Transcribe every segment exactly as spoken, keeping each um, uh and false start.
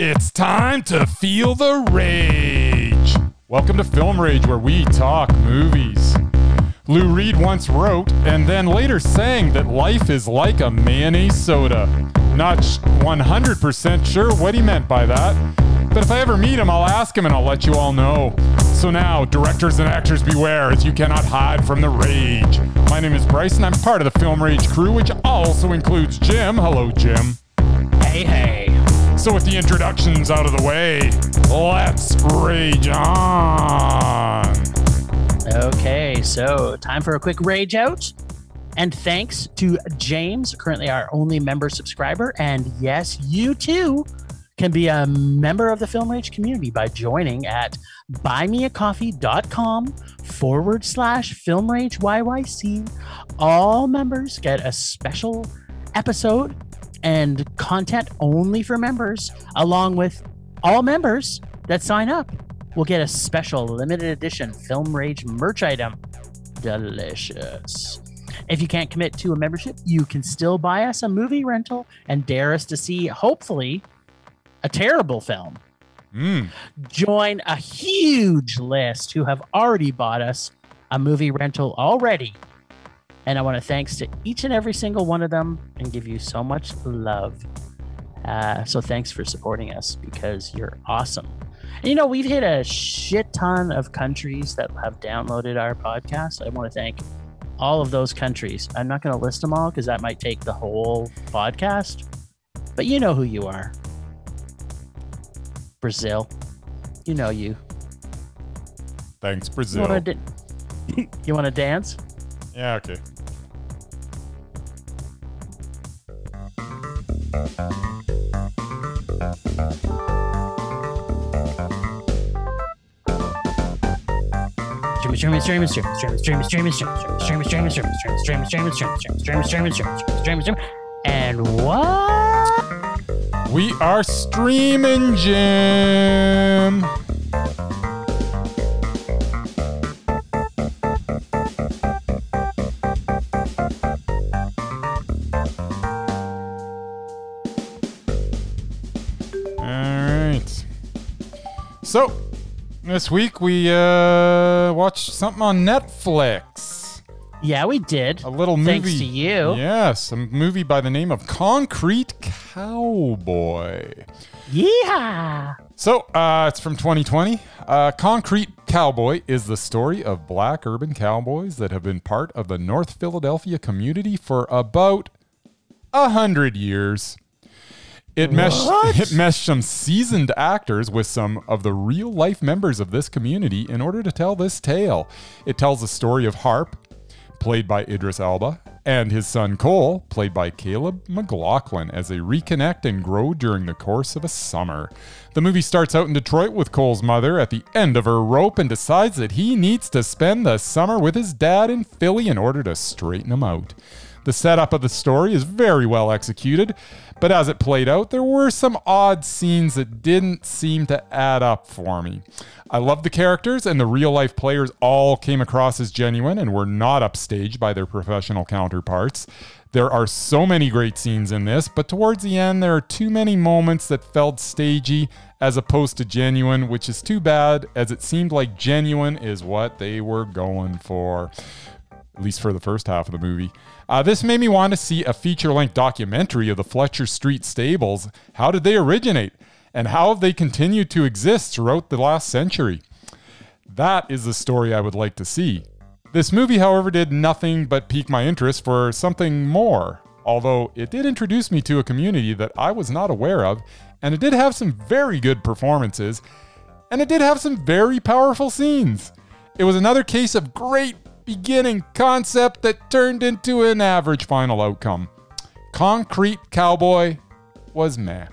It's time to feel the rage. Welcome to Film Rage, where we talk movies. Lou Reed once wrote and then later sang that life is like a mayonnaise soda. Not one hundred percent sure what he meant by that, but if I ever meet him, I'll ask him and I'll let you all know. So now, directors and actors beware, as you cannot hide from the rage. My name is Bryson, I'm part of the Film Rage crew, which also includes Jim. Hello, Jim. Hey, hey. So with the introductions out of the way, let's rage on. Okay, so time for a quick rage out. And thanks to James, currently our only member subscriber. And yes, you too can be a member of the Film Rage community by joining at buymeacoffee.com forward slash Film Rage Y Y C. All members get a special episode and content only for members, along with all members that sign up. We'll get a special limited edition Film Rage merch item. Delicious. If you can't commit to a membership, you can still buy us a movie rental and dare us to see, hopefully, a terrible film. Mm. Join a huge list who have already bought us a movie rental already. And I want to thanks to each and every single one of them and give you so much love. Uh, so thanks for supporting us, because you're awesome. And you know, we've hit a shit ton of countries that have downloaded our podcast. I want to thank all of those countries. I'm not going to list them all because that might take the whole podcast. But you know who you are. Brazil. You know you. Thanks, Brazil. You want to da- you want to dance? Yeah, okay. Streaming, streaming, streaming, streaming, streaming, streaming, streaming, streaming, streaming, streaming, streaming, streaming, streaming, streaming, streaming, streaming, and what? We are streaming, Jim. All right. So. This week we uh, watched something on Netflix. Yeah, we did. A little movie. Thanks to you. Yes, a movie by the name of Concrete Cowboy. Yeah. So uh, it's from twenty twenty. Uh, Concrete Cowboy is the story of black urban cowboys that have been part of the North Philadelphia community for about a hundred years. It meshed, it meshed some seasoned actors with some of the real-life members of this community in order to tell this tale. It tells the story of Harp, played by Idris Elba, and his son Cole, played by Caleb McLaughlin, as they reconnect and grow during the course of a summer. The movie starts out in Detroit with Cole's mother at the end of her rope and decides that he needs to spend the summer with his dad in Philly in order to straighten him out. The setup of the story is very well executed, but as it played out, there were some odd scenes that didn't seem to add up for me. I loved the characters, and the real-life players all came across as genuine and were not upstaged by their professional counterparts. There are so many great scenes in this, but towards the end, there are too many moments that felt stagey as opposed to genuine, which is too bad, as it seemed like genuine is what they were going for. At least for the first half of the movie. Uh, this made me want to see a feature-length documentary of the Fletcher Street stables. How did they originate? And how have they continued to exist throughout the last century? That is the story I would like to see. This movie, however, did nothing but pique my interest for something more, although it did introduce me to a community that I was not aware of, and it did have some very good performances, and it did have some very powerful scenes. It was another case of great beginning concept that turned into an average final outcome. Concrete Cowboy was meh.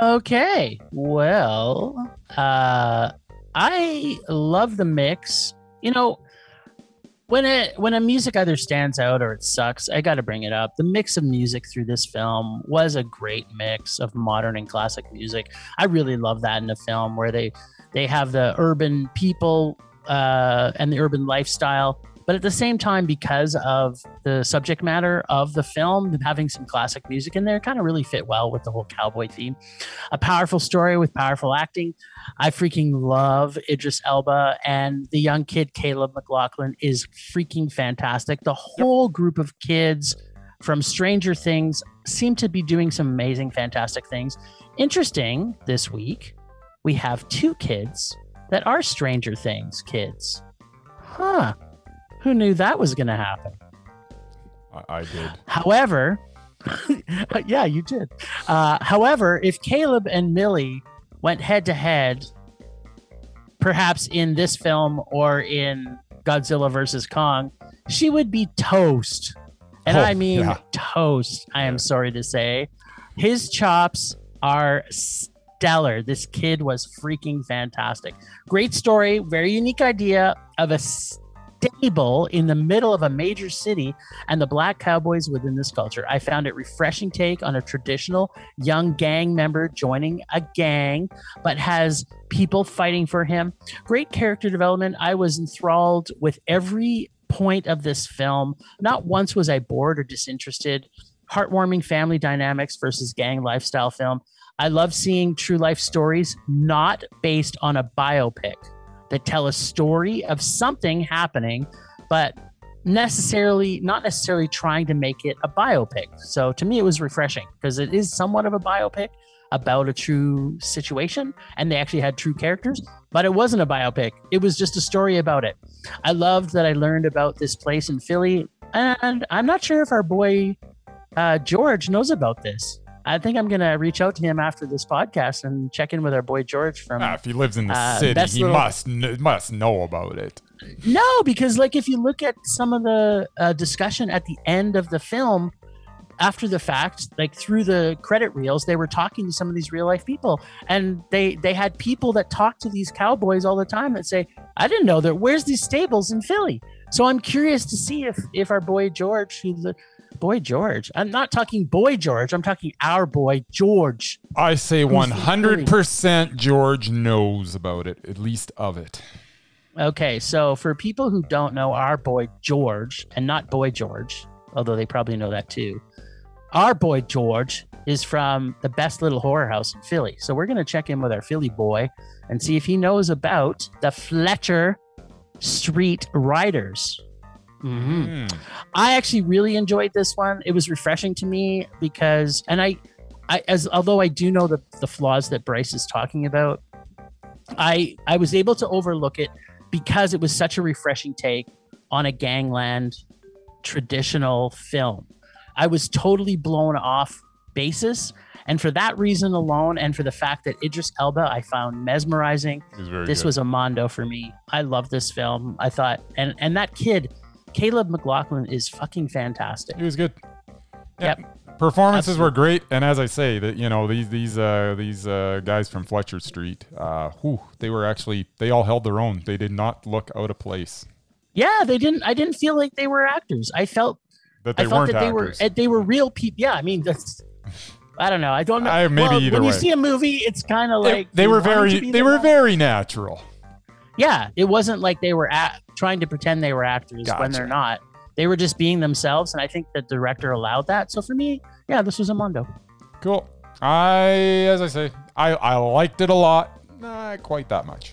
Okay, well, uh, I love the mix. You know, when it when a music either stands out or it sucks, I got to bring it up. The mix of music through this film was a great mix of modern and classic music. I really love that in the film, where they they have the urban people. Uh, and the urban lifestyle But at the same time, because of the subject matter of the film, having some classic music in there kind of really fit well with the whole cowboy theme. A powerful story with powerful acting. I freaking love Idris Elba, and the young kid Caleb McLaughlin is freaking fantastic. The whole yep. group of kids from Stranger Things seem to be doing some amazing, fantastic things. Interesting, this week, we have two kids that are Stranger Things kids. Huh. Who knew that was going to happen? I, I did. However, yeah, you did. Uh, however, if Caleb and Millie went head to head, perhaps in this film or in Godzilla versus Kong, she would be toast. And oh, I mean yeah. toast, I am yeah. sorry to say. His chops are stellar. This kid was freaking fantastic. Great story, very unique idea of a stable in the middle of a major city and the black cowboys within this culture. I found it refreshing take on a traditional young gang member joining a gang, but has people fighting for him. Great character development. I was enthralled with every point of this film. Not once was I bored or disinterested. Heartwarming family dynamics versus gang lifestyle film. I love seeing true life stories not based on a biopic that tell a story of something happening, but necessarily not necessarily trying to make it a biopic. So to me, it was refreshing because it is somewhat of a biopic about a true situation, and they actually had true characters, but it wasn't a biopic. It was just a story about it. I loved that I learned about this place in Philly, and I'm not sure if our boy uh, George knows about this. I think I'm going to reach out to him after this podcast and check in with our boy George from... Ah, if he lives in the uh, city, he little... must kn- must know about it. No, because like if you look at some of the uh, discussion at the end of the film, after the fact, like through the credit reels, they were talking to some of these real life people. And they, they had people that talk to these cowboys all the time that say, I didn't know that. Where's these stables in Philly? So I'm curious to see if, if our boy George... who. Li- Boy George. I'm not talking boy George. I'm talking our boy George. I say one hundred percent George knows about it, at least of it. Okay, so for people who don't know our boy George, and not boy George, although they probably know that too, our boy George is from the Best Little Horror House in Philly. So we're going to check in with our Philly boy and see if he knows about the Fletcher Street Riders. Mm-hmm. Mm. I actually really enjoyed this one. It was refreshing to me because, and I, I as although I do know the, the flaws that Bryce is talking about, I I was able to overlook it because it was such a refreshing take on a gangland traditional film. I was totally blown off basis, and for that reason alone, and for the fact that Idris Elba I found mesmerizing, this good. was a mondo for me. I love this film. I thought, and and that kid. Caleb McLaughlin is fucking fantastic. He was good. Yeah, yep. Performances Absolutely. were great, and as I say, that you know these these uh, these uh, guys from Fletcher Street, uh, whew, they were actually they all held their own. They did not look out of place. Yeah, they didn't. I didn't feel like they were actors. I felt that they I felt weren't that they actors. Were they were real people. Yeah, I mean that's. I don't know. I don't know. I, maybe well, either when way. you see a movie, it's kind of like they, they were very they were very natural. Yeah, it wasn't like they were at, trying to pretend they were actors gotcha. when they're not. They were just being themselves, and I think the director allowed that. So for me, yeah, this was a mondo. Cool. I, as I say, I, I liked it a lot. Not quite that much.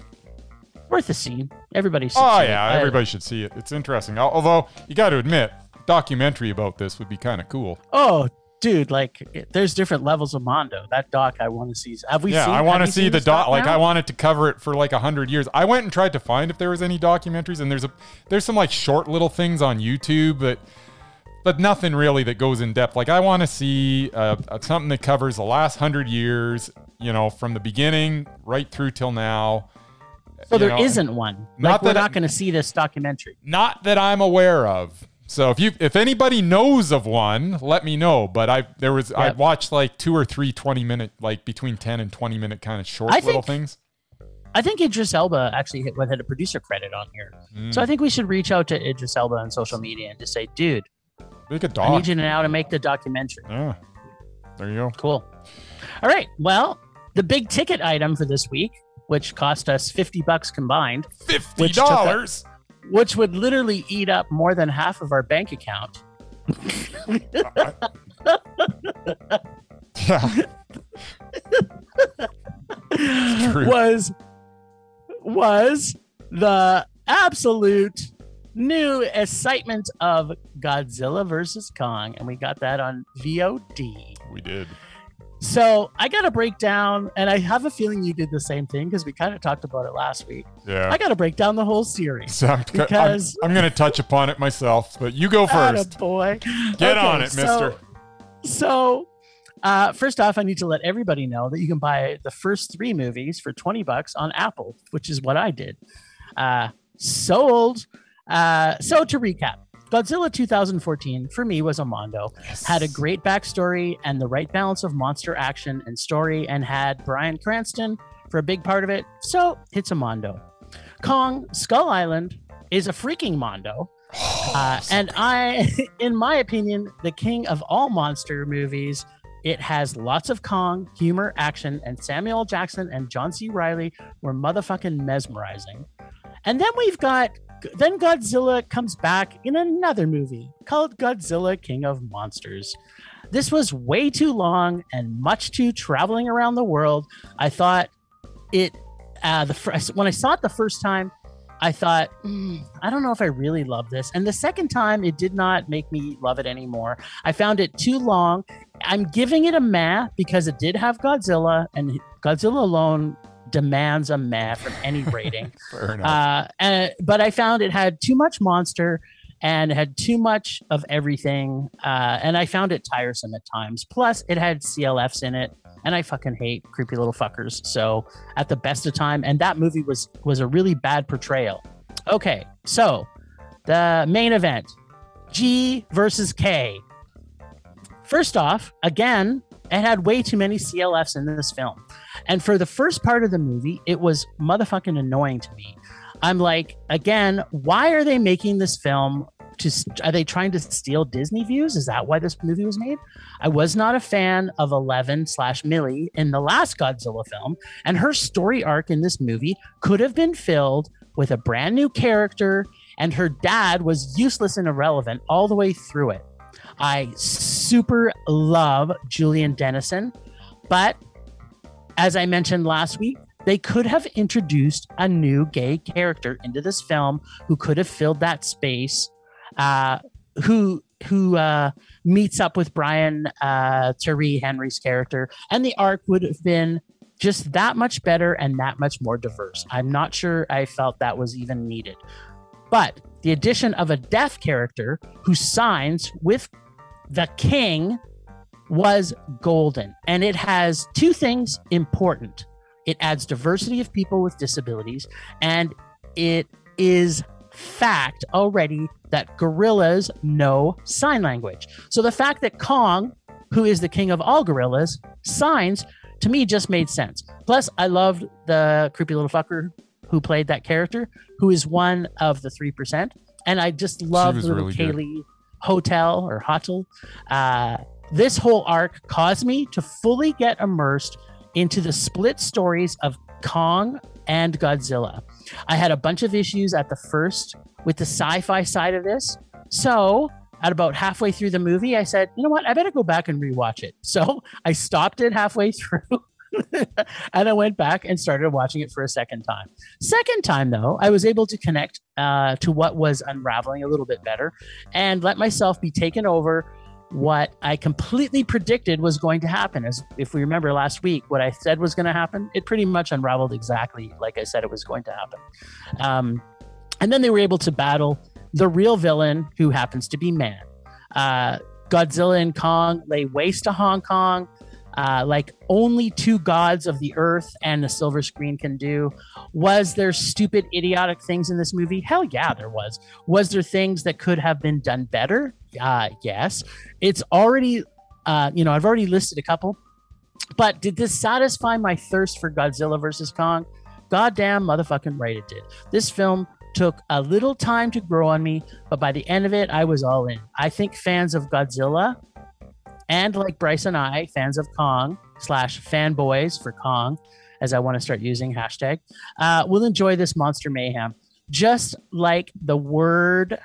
Worth a scene. Everybody should oh, see yeah, it. Oh, yeah, everybody should see it. It's interesting. Although, you got to admit, a documentary about this would be kind of cool. Oh, dude, like there's different levels of mondo. That doc I want to see. Have we yeah, seen? Yeah, I want to see the doc. Like now? I wanted to cover it for like a hundred years. I went and tried to find if there was any documentaries, and there's a there's some like short little things on YouTube, but but nothing really that goes in depth. Like I want to see uh, something that covers the last hundred years, you know, from the beginning right through till now. So there know, isn't one. Not like, that we're not going to see this documentary. Not that I'm aware of. So if you if anybody knows of one, let me know. But I there was yep. I watched like two or three twenty minute like between ten and twenty minute kind of short I little think, things. I think Idris Elba actually hit, had a producer credit on here, mm. so I think we should reach out to Idris Elba on social media and just say, dude, make a doc. I need you now to make the documentary. Yeah, there you go. Cool. All right. Well, the big ticket item for this week, which cost us fifty bucks combined, fifty dollars. which would literally eat up more than half of our bank account. was was the absolute new excitement of Godzilla versus Kong, and we got that on V O D. We did. So I got to break down, and I have a feeling you did the same thing because we kind of talked about it last week. Yeah. I got to break down the whole series. So, because I'm, I'm going to touch upon it myself, but you go first. Boy, Get okay, on it, so, mister. So uh, first off, I need to let everybody know that you can buy the first three movies for twenty bucks on Apple, which is what I did. Uh, sold. Uh, so to recap. Godzilla two thousand fourteen, for me, was a mondo. Yes. Had a great backstory and the right balance of monster action and story, and had Brian Cranston for a big part of it. So it's a mondo. Kong Skull Island is a freaking mondo. Oh, uh, so and I, in my opinion, the king of all monster movies. It has lots of Kong, humor, action, and Samuel Jackson and John C. Reilly were motherfucking mesmerizing. And then we've got... Then Godzilla comes back in another movie called Godzilla King of Monsters. This was way too long and much too traveling around the world. I thought it, uh, the fr- when I saw it the first time, I thought, mm, I don't know if I really love this. And the second time, it did not make me love it anymore. I found it too long. I'm giving it a meh because it did have Godzilla, and Godzilla alone demands a meh from any rating. Fair enough. Uh, and, but I found it had too much monster and had too much of everything. Uh, and I found it tiresome at times. Plus, it had C L Fs in it. And I fucking hate creepy little fuckers. So at the best of time. And that movie was, was a really bad portrayal. Okay. So the main event, G versus K. First off, again, it had way too many C L Fs in this film. And for the first part of the movie, it was motherfucking annoying to me. I'm like, again, why are they making this film? To, are they trying to steal Disney views? Is that why this movie was made? I was not a fan of Eleven slash Millie in the last Godzilla film, and her story arc in this movie could have been filled with a brand new character, and her dad was useless and irrelevant all the way through it. I super love Julian Dennison, but as I mentioned last week, they could have introduced a new gay character into this film who could have filled that space, uh, who who uh, meets up with Brian uh, Tyree Henry's character, and the arc would have been just that much better and that much more diverse. I'm not sure I felt that was even needed. But the addition of a deaf character who signs with the king was golden. And it has two things important. It adds diversity of people with disabilities. And it is fact already that gorillas know sign language. So the fact that Kong, who is the king of all gorillas, signs, to me just made sense. Plus, I loved the creepy little fucker who played that character, who is one of the three percent. And I just love little really Kayleigh Hotel or Hotel. Uh, this whole arc caused me to fully get immersed into the split stories of Kong and Godzilla. I had a bunch of issues at the first with the sci-fi side of this. So at about halfway through the movie, I said, you know what? I better go back and rewatch it. So I stopped it halfway through. And I went back and started watching it for a second time. Second time, though, I was able to connect uh, to what was unraveling a little bit better and let myself be taken over what I completely predicted was going to happen. As if we remember last week, what I said was going to happen, it pretty much unraveled exactly like I said it was going to happen. Um, and then they were able to battle the real villain, who happens to be man. Uh, Godzilla and Kong lay waste to Hong Kong. Uh, like only two gods of the earth and the silver screen can do. Was there stupid, idiotic things in this movie? Hell yeah, there was. Was there things that could have been done better? Uh, yes. It's already, uh, you know, I've already listed a couple. But did this satisfy my thirst for Godzilla versus Kong? Goddamn motherfucking right it did. This film took a little time to grow on me, but by the end of it, I was all in. I think fans of Godzilla... And like Bryce and I, fans of Kong slash fanboys for Kong, as I want to start using hashtag, uh, will enjoy this monster mayhem. Just like the word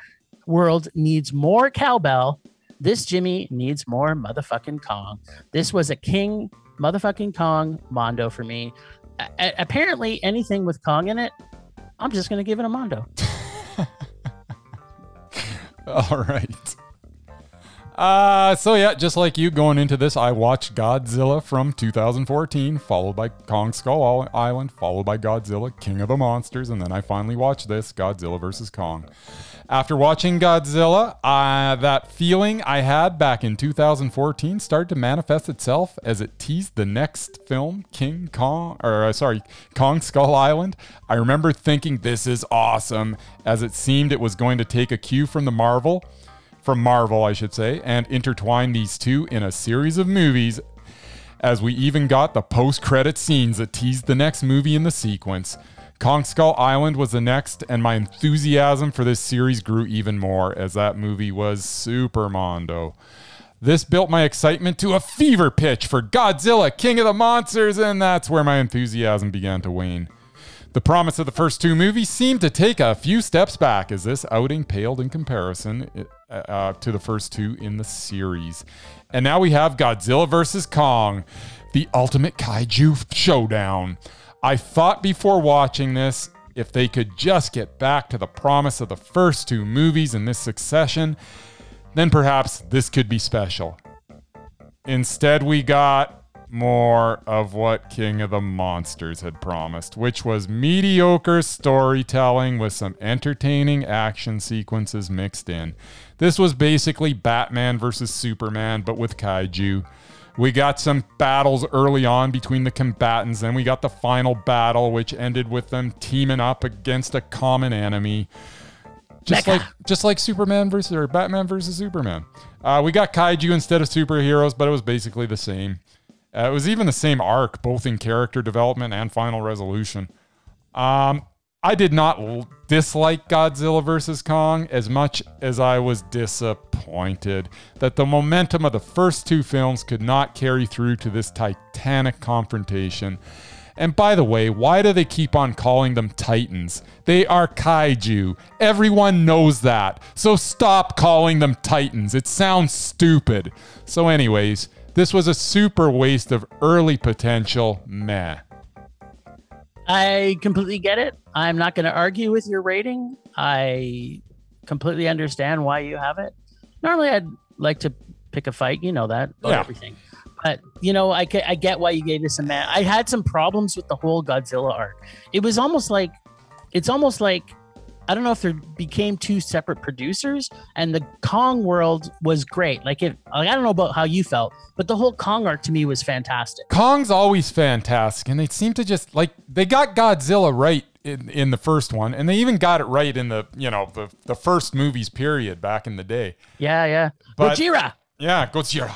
world needs more cowbell, this Jimmy needs more motherfucking Kong. This was a King motherfucking Kong Mondo for me. A- apparently anything with Kong in it, I'm just going to give it a Mondo. All right. Uh, so yeah, just like you going into this, I watched Godzilla from two thousand fourteen, followed by Kong Skull Island, followed by Godzilla, King of the Monsters, and then I finally watched this, Godzilla versus. Kong. After watching Godzilla, uh, that feeling I had back in two thousand fourteen started to manifest itself as it teased the next film, King Kong, or uh, sorry, Kong Skull Island. I remember thinking this is awesome, as it seemed it was going to take a cue from the Marvel. From Marvel, I should say, and intertwine these two in a series of movies, as we even got the post-credit scenes that teased the next movie in the sequence. Kong Skull Island was the next, and my enthusiasm for this series grew even more, as that movie was super mondo. This built my excitement to a fever pitch for Godzilla, King of the Monsters, and that's where my enthusiasm began to wane. The promise of the first two movies seemed to take a few steps back, as this outing paled in comparison uh, to the first two in the series. And now we have Godzilla versus. Kong, the ultimate kaiju showdown. I thought before watching this, if they could just get back to the promise of the first two movies in this succession, then perhaps this could be special. Instead, we got more of what King of the Monsters had promised, which was mediocre storytelling with some entertaining action sequences mixed in. This was basically Batman versus Superman, but with kaiju. We got some battles early on between the combatants, then we got the final battle, which ended with them teaming up against a common enemy. Just like, just like Superman versus or Batman versus Superman. Uh, we got kaiju instead of superheroes, but it was basically the same. Uh, it was even the same arc, both in character development and final resolution. Um, I did not l- dislike Godzilla versus. Kong as much as I was disappointed that the momentum of the first two films could not carry through to this titanic confrontation. And by the way, why do they keep on calling them Titans? They are kaiju. Everyone knows that. So stop calling them Titans. It sounds stupid. So anyways, this was a super waste of early potential. Meh. I completely get it. I'm not going to argue with your rating. I completely understand why you have it. Normally, I'd like to pick a fight. You know that. About yeah. Everything. But, you know, I, I get why you gave this a meh. I had some problems with the whole Godzilla arc. It was almost like... It's almost like... I don't know if there became two separate producers, and the Kong world was great. Like, if, like, I don't know about how you felt, but the whole Kong arc to me was fantastic. Kong's always fantastic, and they seem to just, like, they got Godzilla right in, in the first one, and they even got it right in the, you know, the, the first movies period back in the day. Yeah, yeah. But, Gojira! Yeah, Gojira.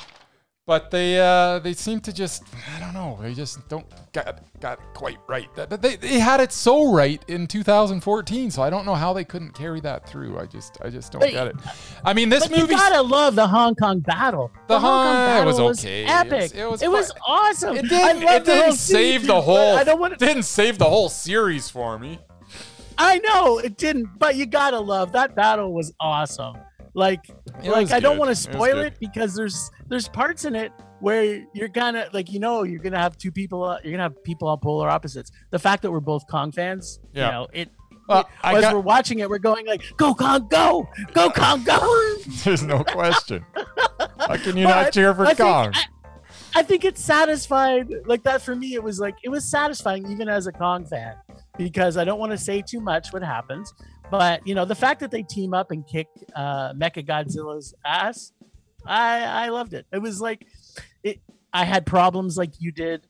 But they uh, they seem to just, I don't know, they just don't got got quite right. But they, they had it so right in two thousand fourteen, so I don't know how they couldn't carry that through. I just I just don't but, get it. I mean, this movie. You gotta love the Hong Kong battle. The, the Hong Kong battle was, okay. was epic. It was, it was, it was awesome. It didn't, I it didn't save the whole. I don't want to, didn't save the whole series for me. I know it didn't, but you gotta love that battle was awesome. Like, it like I don't want to spoil it, it because there's there's parts in it where you're kind of like, you know, you're going to have two people. Uh, you're going to have people on polar opposites. The fact that we're both Kong fans, yeah. you know, it, well, it I as got, we're watching it, we're going like, go Kong, go, go Kong, go. There's no question. How can you not cheer for I Kong? Think, I, I think it's satisfied like that for me. It was like it was satisfying even as a Kong fan, because I don't want to say too much what happens. But, you know, the fact that they team up and kick uh, Mecha Godzilla's ass, I I loved it. It was like, it, I had problems like you did.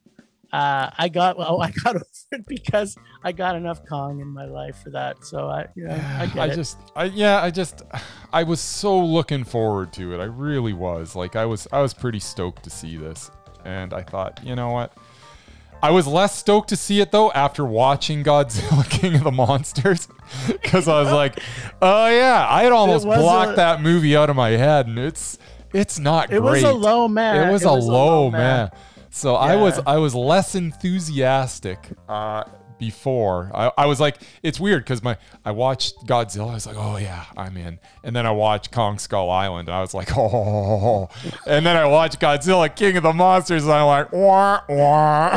Uh, I got well, I got over it because I got enough Kong in my life for that. So I, you know, I get I it. Just, I yeah, I just, I was so looking forward to it. I really was. Like, I was, I was pretty stoked to see this, and I thought, you know what? I was less stoked to see it, though, after watching Godzilla King of the Monsters, because I was like, oh, yeah, I had almost blocked a, that movie out of my head, and it's it's not it great. It was a low man. It was, it a, was low a low man. man. So yeah. I was I was less enthusiastic uh, before. I, I was like, it's weird because my I watched Godzilla. I was like, oh, yeah, I'm in. And then I watched Kong Skull Island. And I was like, oh. And then I watched Godzilla, King of the Monsters. And I'm like, wah, wah.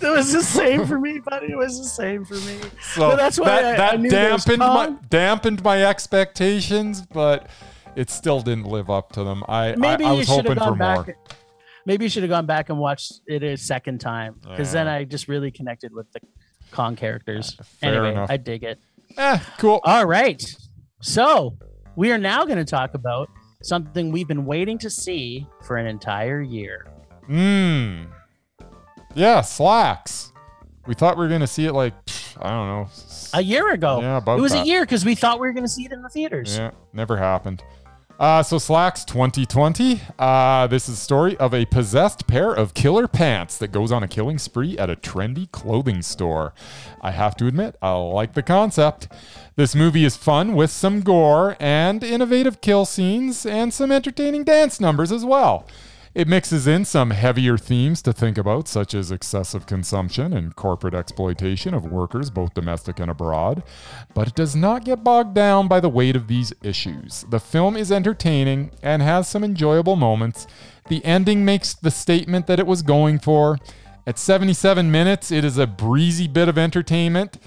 It was the same for me, buddy. It was the same for me. So but that's why that, I, that I knew dampened my dampened my expectations, but it still didn't live up to them. I, Maybe I, I was you hoping for back. more. Maybe you should have gone back and watched it a second time, because yeah. then I just really connected with the Kong characters. Fair anyway, enough. I dig it. Eh, cool. All right. So we are now going to talk about something we've been waiting to see for an entire year. Mm. Yeah, Slacks. We thought we were going to see it like, I don't know. A year ago. Yeah, about It was that. a year because we thought we were going to see it in the theaters. Yeah, never happened. Uh, so Slacks twenty twenty, uh, this is a story of a possessed pair of killer pants that goes on a killing spree at a trendy clothing store. I have to admit, I like the concept. This movie is fun with some gore and innovative kill scenes and some entertaining dance numbers as well. It mixes in some heavier themes to think about, such as excessive consumption and corporate exploitation of workers, both domestic and abroad, but it does not get bogged down by the weight of these issues. The film is entertaining and has some enjoyable moments. The ending makes the statement that it was going for. At seventy-seven minutes, it is a breezy bit of entertainment.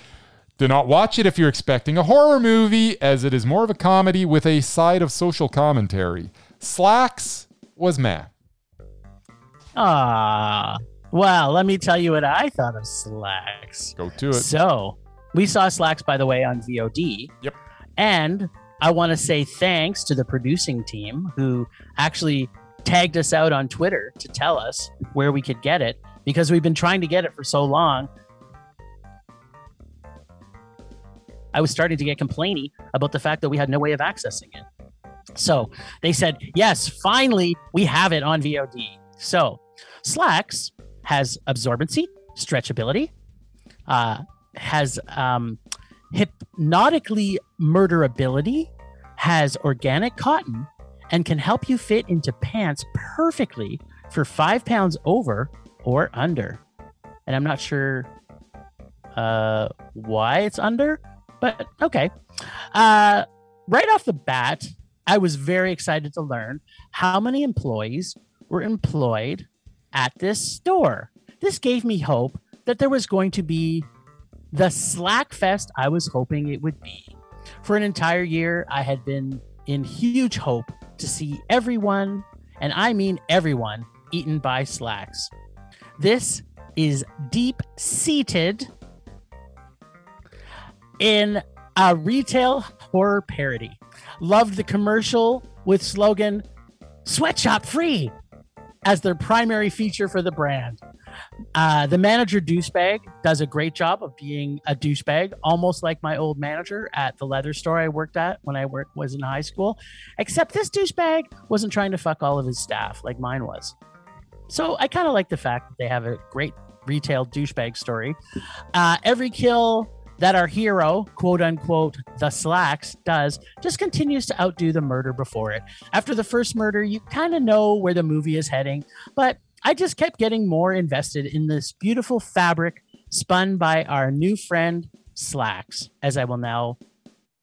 Do not watch it if you're expecting a horror movie, as it is more of a comedy with a side of social commentary. Slacks was meh. Ah, well, let me tell you what I thought of Slacks. Go to it. So we saw Slacks, by the way, on V O D. Yep. And I want to say thanks to the producing team who actually tagged us out on Twitter to tell us where we could get it, because we've been trying to get it for so long. I was starting to get complainy about the fact that we had no way of accessing it. So they said, yes, finally, we have it on V O D. So Slacks has absorbency, stretchability, uh, has um, hypnotically murderability, has organic cotton, and can help you fit into pants perfectly for five pounds over or under. And I'm not sure uh, why it's under, but okay. Uh, right off the bat, I was very excited to learn how many employees were employed at this store. This gave me hope that there was going to be the slack fest I was hoping it would be. For an entire year, I had been in huge hope to see everyone, and I mean everyone, eaten by slacks. This is deep-seated in a retail horror parody. Loved the commercial with slogan, "Sweatshop free," as their primary feature for the brand. Uh, the manager douchebag does a great job of being a douchebag, almost like my old manager at the leather store I worked at when I worked, was in high school, except this douchebag wasn't trying to fuck all of his staff like mine was. So I kind of like the fact that they have a great retail douchebag story. Uh, every kill that our hero, quote unquote, the Slacks, does just continues to outdo the murder before it. After the first murder, you kind of know where the movie is heading, but I just kept getting more invested in this beautiful fabric spun by our new friend, Slacks, as I will now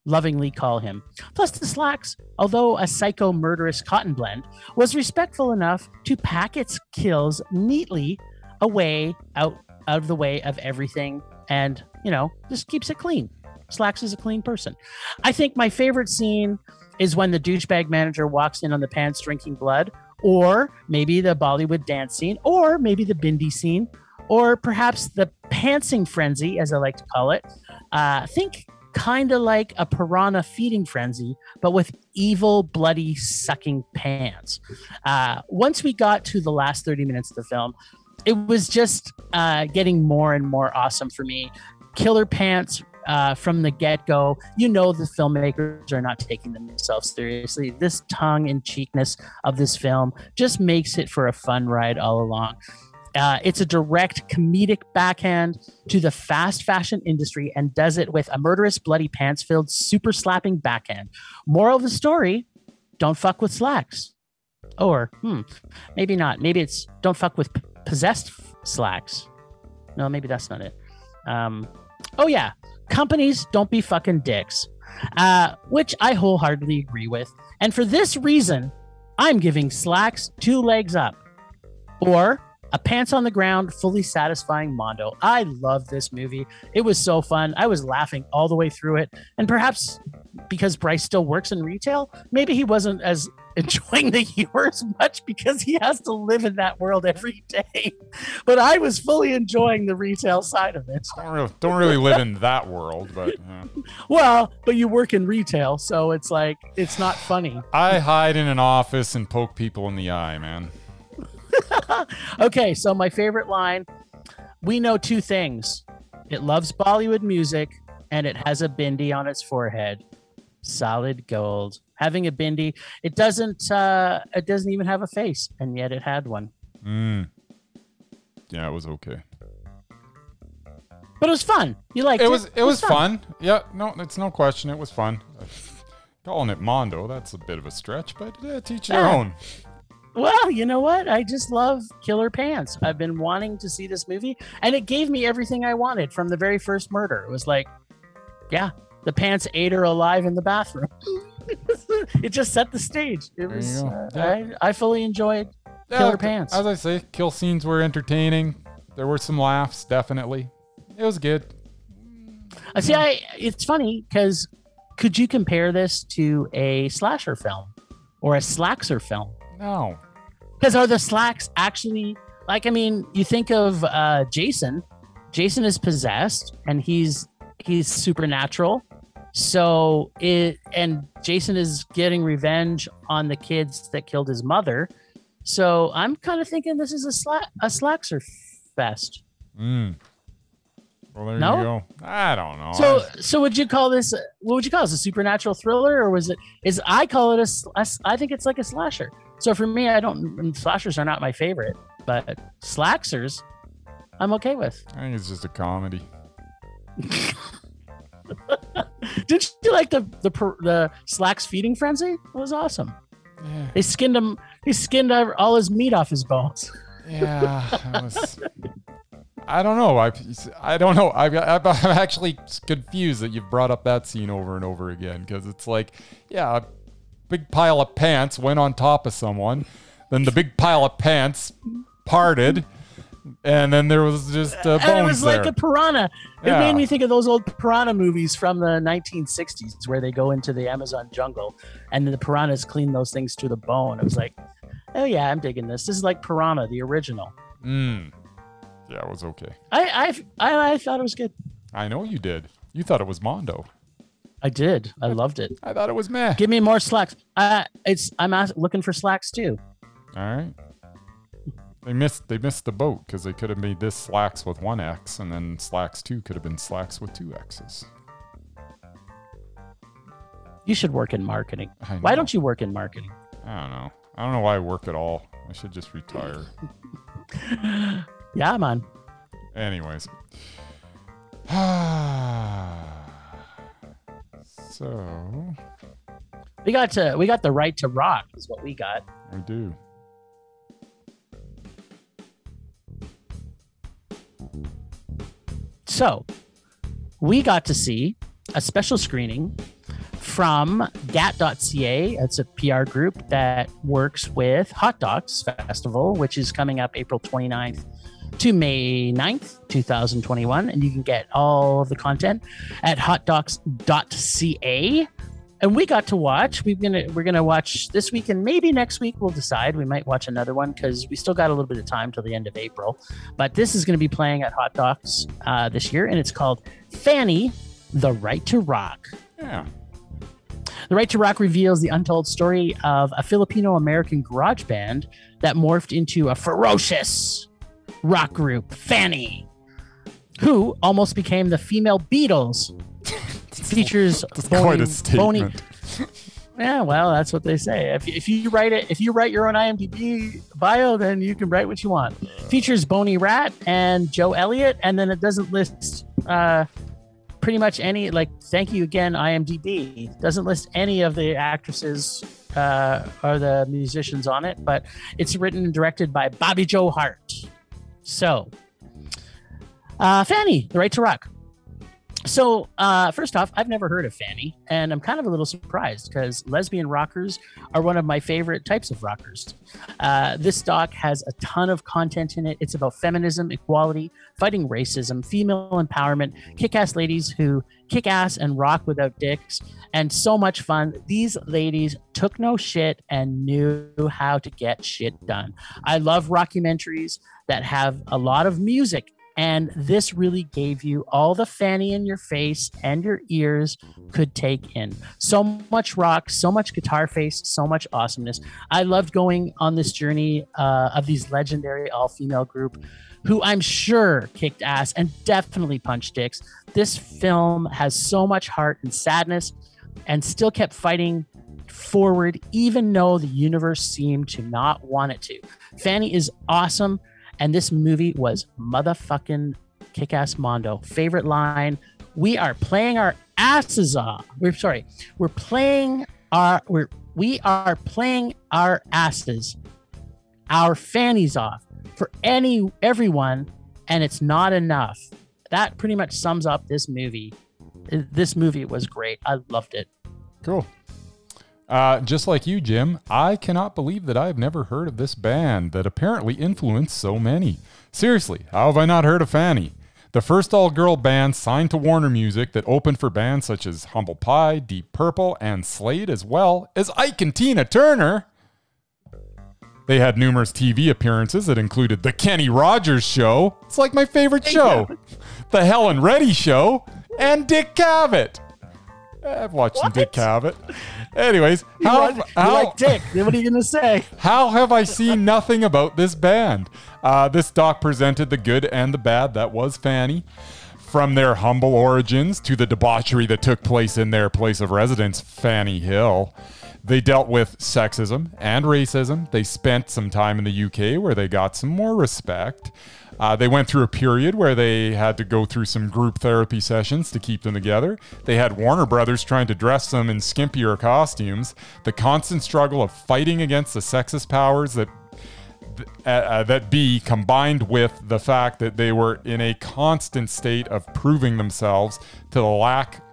lovingly call him. Plus the Slacks, although a psycho murderous cotton blend, was respectful enough to pack its kills neatly away out, out of the way of everything, and you know, just keeps it clean. Slacks is a clean person. I think my favorite scene is when the douchebag manager walks in on the pants drinking blood, or maybe the Bollywood dance scene, or maybe the bindi scene, or perhaps the pantsing frenzy, as I like to call it. Uh, think kind of like a piranha feeding frenzy, but with evil, bloody, sucking pants. Uh, once we got to the last thirty minutes of the film, it was just uh, getting more and more awesome for me. Killer pants uh, from the get-go. You know the filmmakers are not taking themselves seriously. This tongue-in-cheekness of this film just makes it for a fun ride all along. Uh, it's a direct comedic backhand to the fast fashion industry and does it with a murderous, bloody, pants-filled, super-slapping backhand. Moral of the story, don't fuck with slacks. Or, hmm, maybe not. Maybe it's don't fuck with p- possessed f- slacks. No, maybe that's not it. Um, Oh, yeah. Companies don't be fucking dicks, uh, which I wholeheartedly agree with. And for this reason, I'm giving Slacks two legs up or a pants on the ground, fully satisfying mondo. I love this movie. It was so fun. I was laughing all the way through it. And perhaps because Bryce still works in retail, maybe he wasn't as enjoying the humor as much because he has to live in that world every day. But I was fully enjoying the retail side of it. Don't really, don't really live in that world, but yeah. Well, but you work in retail, so it's like it's not funny. I hide in an office and poke people in the eye, man. Okay, so my favorite line: we know two things. It loves Bollywood music and it has a bindi on its forehead. Solid gold. Having a bindi, it doesn't uh it doesn't even have a face, and yet it had one. Mm. Yeah, it was okay, but it was fun. You liked it? It was it, it was fun. fun Yeah, no, it's no question it was fun. Calling it mondo, that's a bit of a stretch, but yeah, teach your uh, own. Well, you know what? I just love killer pants. I've been wanting to see this movie, and it gave me everything I wanted from the very first murder. It was like, yeah, the pants ate her alive in the bathroom. It just set the stage. It was. Uh, yeah. I, I fully enjoyed yeah, killer pants. As I say, kill scenes were entertaining. There were some laughs, definitely. It was good. I see. I. It's funny because could you compare this to a slasher film or a slackser film? No. Because are the slacks actually like, I mean, you think of uh, Jason. Jason is possessed and he's he's supernatural. So it and Jason is getting revenge on the kids that killed his mother. So I'm kind of thinking this is a slack a slackser fest. Mm. Well, there no? you go. I don't know. So, so would you call this? What would you call this? A supernatural thriller, or was it? Is I call it a, a. I think it's like a slasher. So for me, I don't. Slashers are not my favorite, but slacksers, I'm okay with. I think it's just a comedy. Did you like the the the Slacks feeding frenzy? It was awesome. Yeah. They skinned him. They skinned all his meat off his bones. Yeah. That was... I don't know. I, I don't know. I've, I've, I'm actually confused that you've brought up that scene over and over again, because it's like, yeah, a big pile of pants went on top of someone. Then the big pile of pants parted. And then there was just uh, bones. And it was there. Like a piranha. Yeah. It made me think of those old piranha movies from the nineteen sixties where they go into the Amazon jungle and the piranhas clean those things to the bone. I was like, oh, yeah, I'm digging this. This is like Piranha, the original. Mm. Yeah, it was okay. I, I I I thought it was good. I know you did. You thought it was mondo. I did. I loved it. I thought it was meh. Give me more slacks. Uh, it's I'm looking for slacks too. All right. They missed they missed the boat, because they could have made this slacks with one X, and then slacks two could have been slacks with two X's. You should work in marketing. Why don't you work in marketing? I don't know. I don't know why I work at all. I should just retire. Yeah, man. Anyways. So we got to we got the right to rock is what we got. We do. So we got to see a special screening from G A T dot C A. It's a P R group that works with Hot Docs Festival, which is coming up April twenty-ninth to May ninth, twenty twenty-one, and you can get all of the content at hot docs dot c a. And we got to watch. We're gonna we're gonna watch this week, and maybe next week we'll decide. We might watch another one because we still got a little bit of time till the end of April. But this is going to be playing at Hot Docs uh, this year, and it's called Fanny, The Right to Rock. Yeah. The Right to Rock reveals the untold story of a Filipino-American garage band that morphed into a ferocious rock group, Fanny, who almost became the female Beatles. Features that's bony, quite a statement. Bony. Yeah, well, that's what they say. If, if you write it, if you write your own I M D B bio, then you can write what you want. Features Bony Rat and Joe Elliott, and then it doesn't list uh, pretty much any. Like, thank you again, I M D B. It doesn't list any of the actresses uh, or the musicians on it, but it's written and directed by Bobby Joe Hart. So, uh, Fanny, The Right to Rock. So uh, first off, I've never heard of Fanny, and I'm kind of a little surprised because lesbian rockers are one of my favorite types of rockers. Uh, this doc has a ton of content in it. It's about feminism, equality, fighting racism, female empowerment, kick-ass ladies who kick ass and rock without dicks, and so much fun. These ladies took no shit and knew how to get shit done. I love rockumentaries that have a lot of music, and this really gave you all the Fanny in your face and your ears could take in. So much rock, so much guitar face, so much awesomeness. I loved going on this journey uh, of these legendary all-female group who I'm sure kicked ass and definitely punched dicks. This film has so much heart and sadness and still kept fighting forward even though the universe seemed to not want it to. Fanny is awesome. And this movie was motherfucking kick-ass mondo. Favorite line, we are playing our asses off. We're sorry. We're playing our, we're, we are playing our asses, our fannies off for any, everyone. And it's not enough. That pretty much sums up this movie. This movie was great. I loved it. Cool. Uh, just like you, Jim, I cannot believe that I have never heard of this band that apparently influenced so many. Seriously, how have I not heard of Fanny? The first all-girl band signed to Warner Music that opened for bands such as Humble Pie, Deep Purple, and Slade, as well as Ike and Tina Turner. They had numerous T V appearances that included The Kenny Rogers Show, it's like my favorite show, The Helen Reddy Show, and Dick Cavett. I've watched what? some Dick Cavett. Anyways, how, you like, you how like Dick? What are you gonna say? How have I seen nothing about this band? Uh, this doc presented the good and the bad that was Fanny, from their humble origins to the debauchery that took place in their place of residence, Fanny Hill. They dealt with sexism and racism. They spent some time in the U K where they got some more respect. Uh, they went through a period where they had to go through some group therapy sessions to keep them together. They had Warner Brothers trying to dress them in skimpier costumes. The constant struggle of fighting against the sexist powers that uh, uh, that be, combined with the fact that they were in a constant state of proving themselves to the lack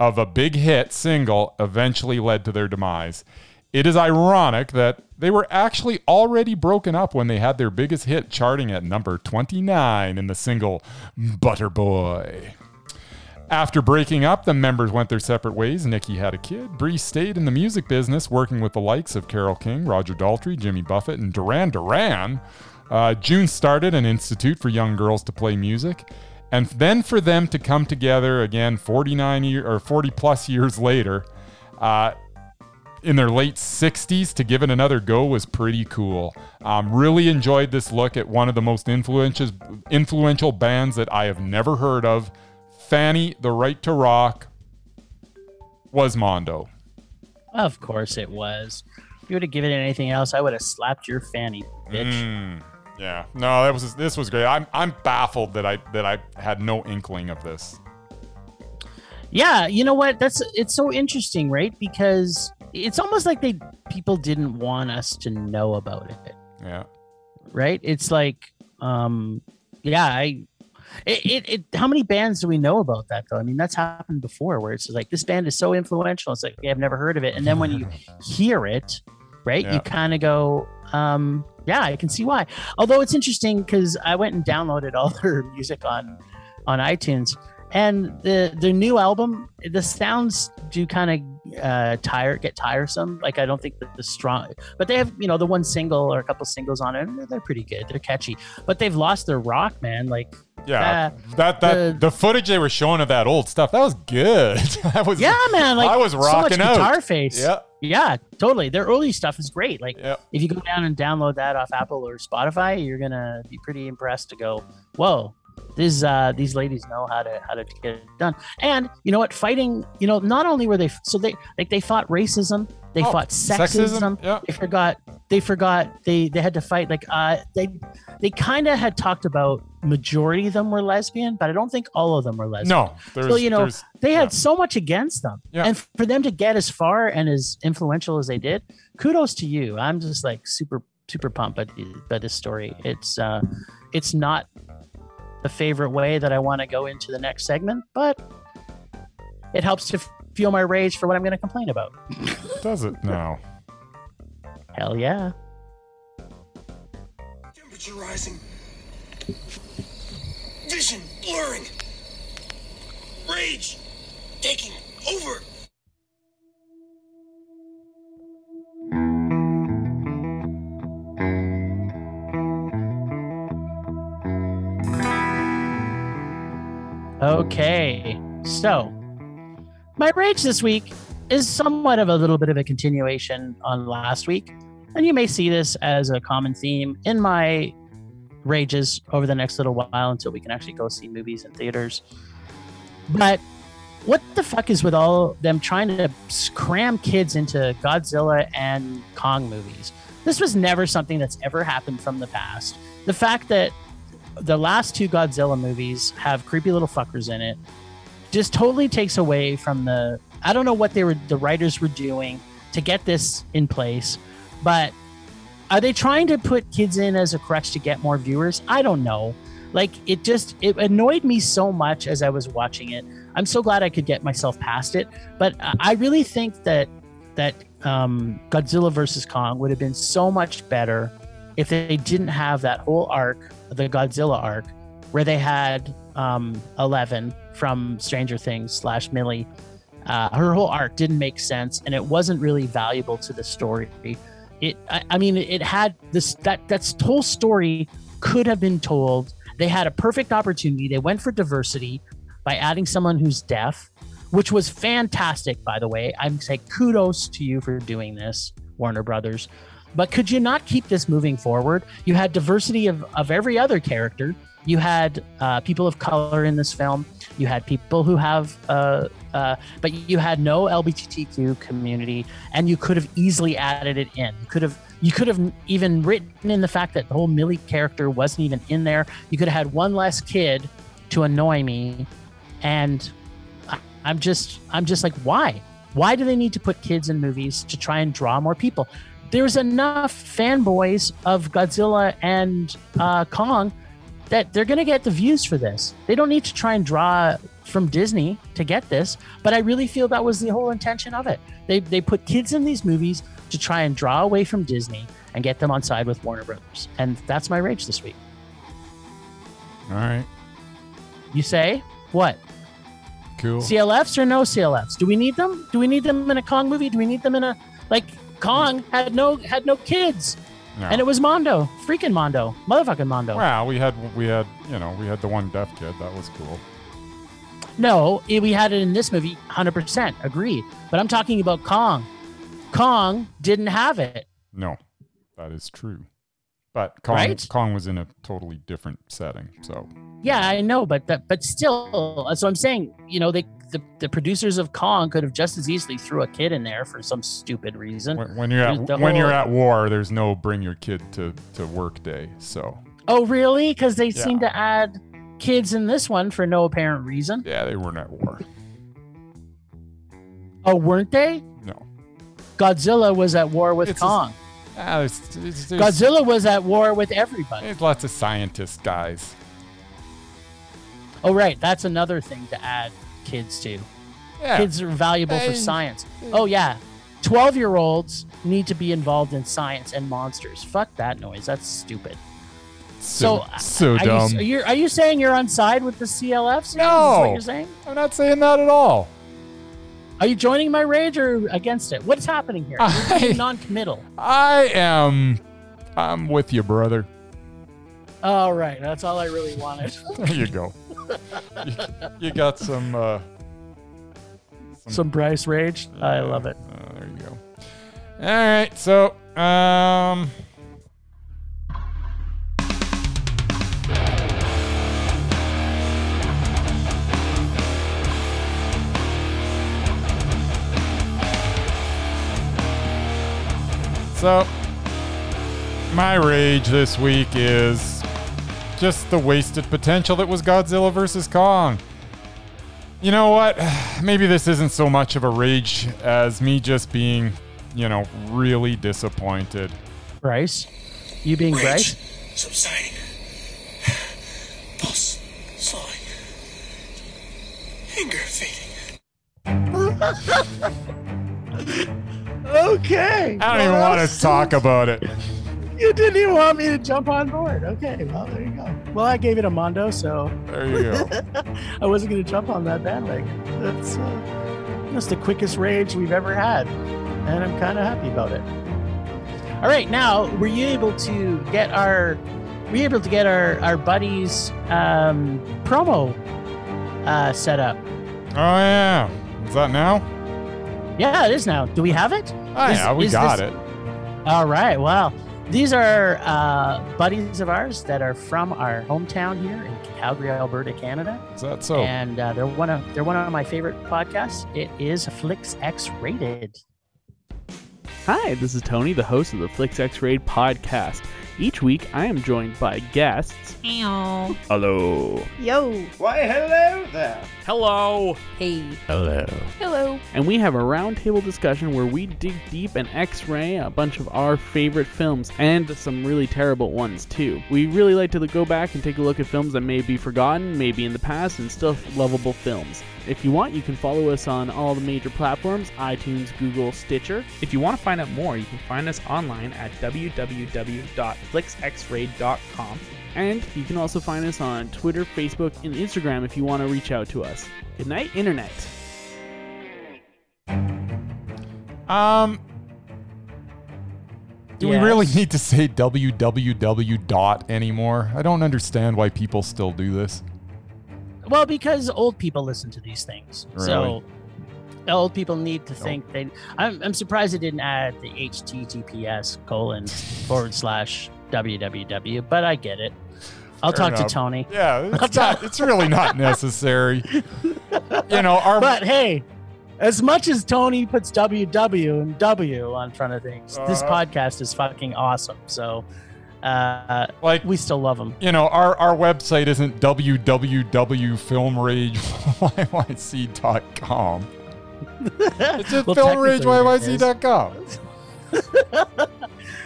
of a big hit single, eventually led to their demise. It is ironic that they were actually already broken up when they had their biggest hit charting at number twenty-nine in the single Butterboy. After breaking up, the members went their separate ways. Nikki had a kid. Bree stayed in the music business, working with the likes of Carole King, Roger Daltrey, Jimmy Buffett, and Duran Duran. Uh, June started an institute for young girls to play music. And then for them to come together again forty-nine year, or forty plus years later, uh, in their late sixties, to give it another go was pretty cool. Um, really enjoyed this look at one of the most influential, influential bands that I have never heard of. Fanny, The Right to Rock, was mondo. Of course it was. If you would have given it anything else, I would have slapped your fanny, bitch. Mm. Yeah, no, that was this was great. I'm I'm baffled that I that I had no inkling of this. Yeah, you know what? That's it's so interesting, right? Because it's almost like they people didn't want us to know about it. Yeah. Right? It's like, um, yeah, I. It, it it how many bands do we know about that though? I mean, that's happened before where it's like this band is so influential. It's like, yeah, I've never heard of it, and then when you hear it, right, yeah. you kind of go. Um, yeah, I can see why. Although it's interesting because I went and downloaded all their music on, on iTunes, and the the new album, the sounds do kind of uh, tire get tiresome. Like I don't think that the strong, but they have you know the one single or a couple singles on it. They're pretty good. They're catchy, but they've lost their rock, man. Like yeah, uh, that that the, the footage they were showing of that old stuff that was good. that was yeah, man. Like I was rocking so much guitar out. Face. Yeah. Yeah, totally. Their early stuff is great. Like yep. if you go down and download that off Apple or Spotify, you're going to be pretty impressed to go, whoa, this, uh, these ladies know how to, how to get it done. And you know what? Fighting, you know, not only were they, so they, like they fought racism, they oh, fought sexism. sexism. Yep. They forgot, they forgot they, they had to fight. Like, uh, they, they kind of had talked about majority of them were lesbian, but I don't think all of them were lesbian. No. So, you know, they had yeah. so much against them. Yeah. And for them to get as far and as influential as they did, kudos to you. I'm just like super, super pumped by, by this story. It's, uh, it's not a favorite way that I want to go into the next segment, but it helps to fuel my rage for what I'm going to complain about. Does it now? Hell yeah. Temperature rising. Vision blurring. Rage taking over. Okay, so my rage this week is somewhat of a little bit of a continuation on last week, and you may see this as a common theme in my rages over the next little while until we can actually go see movies in theaters. But what the fuck is with all them trying to cram kids into Godzilla and Kong movies? This was never something that's ever happened from the past. The fact that the last two Godzilla movies have creepy little fuckers in it just totally takes away from the... I don't know what they were, the writers were doing to get this in place, but are they trying to put kids in as a crutch to get more viewers? I don't know. Like, it just, it annoyed me so much as I was watching it. I'm so glad I could get myself past it, but I really think that that um, Godzilla versus. Kong would have been so much better if they didn't have that whole arc, the Godzilla arc, where they had um, Eleven from Stranger Things slash Millie. Uh, her whole arc didn't make sense, and it wasn't really valuable to the story. It, I, I mean, it had this that that whole story could have been told. They had a perfect opportunity. They went for diversity by adding someone who's deaf, which was fantastic, by the way. I'm saying kudos to you for doing this, Warner Brothers. But could you not keep this moving forward? You had diversity of, of every other character. You had uh, people of color in this film. You had people who have, uh, uh, but you had no L G B T Q community, and you could have easily added it in. You could have, you could have even written in the fact that the whole Millie character wasn't even in there. You could have had one less kid to annoy me, and I'm just, I'm just like, why? Why do they need to put kids in movies to try and draw more people? There's enough fanboys of Godzilla and uh, Kong that they're going to get the views for this. They don't need to try and draw from Disney to get this, but I really feel that was the whole intention of it. They they put kids in these movies to try and draw away from Disney and get them on side with Warner Brothers. And that's my rage this week. All right. You say what? Cool. C L Fs or no C L Fs? Do we need them? Do we need them in a Kong movie? Do we need them in a... like? Kong had no had no kids, no. And it was Mondo, freaking Mondo, motherfucking Mondo. Well, we had we had you know we had the one deaf kid that was cool. No, it, we had it in this movie, one hundred percent agree. But I'm talking about Kong. Kong didn't have it. No, that is true. But Kong, right? Kong was in a totally different setting. So yeah, I know, but that, but still, so I'm saying, you know, they. The, the producers of Kong could have just as easily threw a kid in there for some stupid reason. When, when you're at the when whole, you're at war, there's no bring your kid to, to work day. So. Oh really? Because they yeah. seem to add kids in this one for no apparent reason. Yeah, they weren't at war. Oh, weren't they? No. Godzilla was at war with it's Kong. A, uh, it's, it's, it's, Godzilla was at war with everybody. There's lots of scientist guys. Oh right, that's another thing to add. Kids too. Yeah. Kids are valuable and, for science. Oh yeah. twelve year olds need to be involved in science and monsters. Fuck that noise. That's stupid. So, so, so dumb. Are you, are, you, are you saying you're on side with the C L Fs? No. Is what you're saying? I'm not saying that at all. Are you joining my rage or against it? What's happening here? I, you're non-committal. I am. I'm with you, brother. All right. That's all I really wanted. There you go. you, you got some, uh, some some Bryce rage. Yeah, I love it. Uh, there you go. All right, so um, so my rage this week is just the wasted potential that was Godzilla versus Kong. You know what? Maybe this isn't so much of a rage as me just being, you know, really disappointed. Bryce? You being rage Bryce? Subsiding. Pulse finger feeding. Okay. I don't even want to talk about it. You didn't even want me to jump on board. Okay, well, there you go. Well, I gave it a Mondo, so. There you go. I wasn't going to jump on that bandwagon. That's, uh, that's the quickest rage we've ever had, and I'm kind of happy about it. All right, now, were you able to get our... We were able to get our, our buddy's um, promo uh, set up. Oh, yeah. Is that now? Yeah, it is now. Do we have it? Oh, is, yeah, we got this... it. All right. Wow. These are uh, buddies of ours that are from our hometown here in Calgary, Alberta, Canada. Is that so? And uh, they're one of they're one of my favorite podcasts. It is Flicks X-Rated. Hi, this is Tony, the host of the Flicks X-Rated podcast. Each week, I am joined by guests. Ow. Hello. Yo. Why, hello there. Hello. Hey. Hello. Hello. And we have a roundtable discussion where we dig deep and X-ray a bunch of our favorite films and some really terrible ones, too. We really like to go back and take a look at films that may be forgotten, maybe in the past, and still lovable films. If you want, you can follow us on all the major platforms, iTunes, Google, Stitcher. If you want to find out more, you can find us online at w w w dot flix x raid dot com. And you can also find us on Twitter, Facebook, and Instagram if you want to reach out to us. Good night, Internet. Um, do yes. we really need to say www. anymore? I don't understand why people still do this. Well, because old people listen to these things. Really? So old people need to nope. think they... I'm, I'm surprised they didn't add the H T T P S colon forward slash www, but I get it. I'll Fair talk enough. to Tony. Yeah, it's, not, it's really not necessary. You know, our... But hey, as much as Tony puts W W and W on front of things, uh, this podcast is fucking awesome, so... Uh, like we still love them. You know, our, our website isn't w w w dot film rage y y c dot com. It's just well, film rage y y c dot com.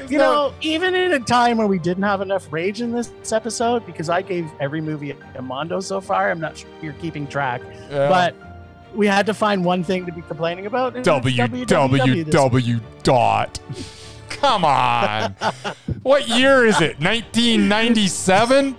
You know, even in a time where we didn't have enough rage in this episode, because I gave every movie a Mondo so far, I'm not sure you're keeping track, yeah. but we had to find one thing to be complaining about. W W W dot. Come on. What year is it? nineteen ninety-seven?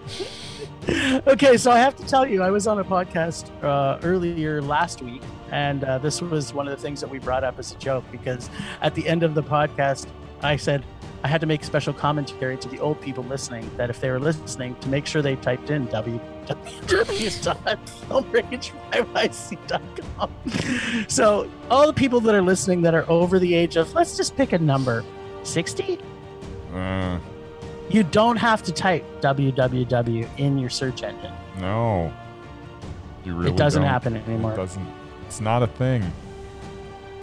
Okay, so I have to tell you, I was on a podcast uh, earlier last week, and uh, this was one of the things that we brought up as a joke, because at the end of the podcast, I said I had to make special commentary to the old people listening that if they were listening, to make sure they typed in w w w dot film rage y y c dot com. So all the people that are listening that are over the age of, let's just pick a number, sixty? Uh, you don't have to type www in your search engine. No. You really it doesn't don't. happen anymore. It doesn't. It's not a thing.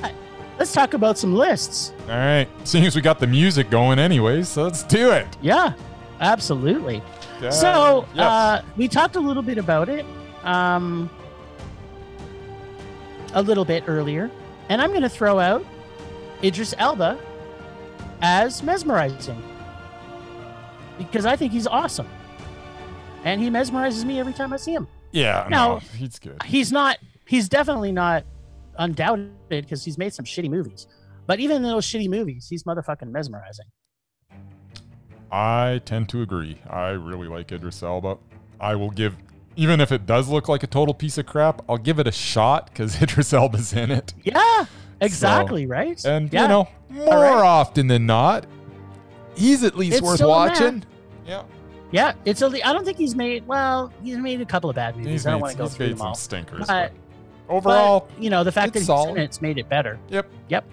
Right, let's talk about some lists. All right. Seeing as we got the music going anyways, so let's do it. Yeah, absolutely. Yeah. So yes. uh, we talked a little bit about it um, a little bit earlier, and I'm going to throw out Idris Elba as mesmerizing, because I think he's awesome and he mesmerizes me every time I see him. Yeah, now, no, he's good. He's not, he's definitely not undoubted, because he's made some shitty movies, but even in those shitty movies, he's motherfucking mesmerizing. I tend to agree. I really like Idris Elba. I will give, even if it does look like a total piece of crap, I'll give it a shot because Idris Elba's in it. Yeah. Exactly, so, right? And, yeah. you know, more right. often than not, he's at least it's worth watching. Yeah. Yeah. It's only, I don't think he's made, well, he's made a couple of bad movies. He's I don't want to go through them all. He's made some stinkers. But, but overall, but, you know, the fact that he's solid. in it's made it better. Yep. Yep.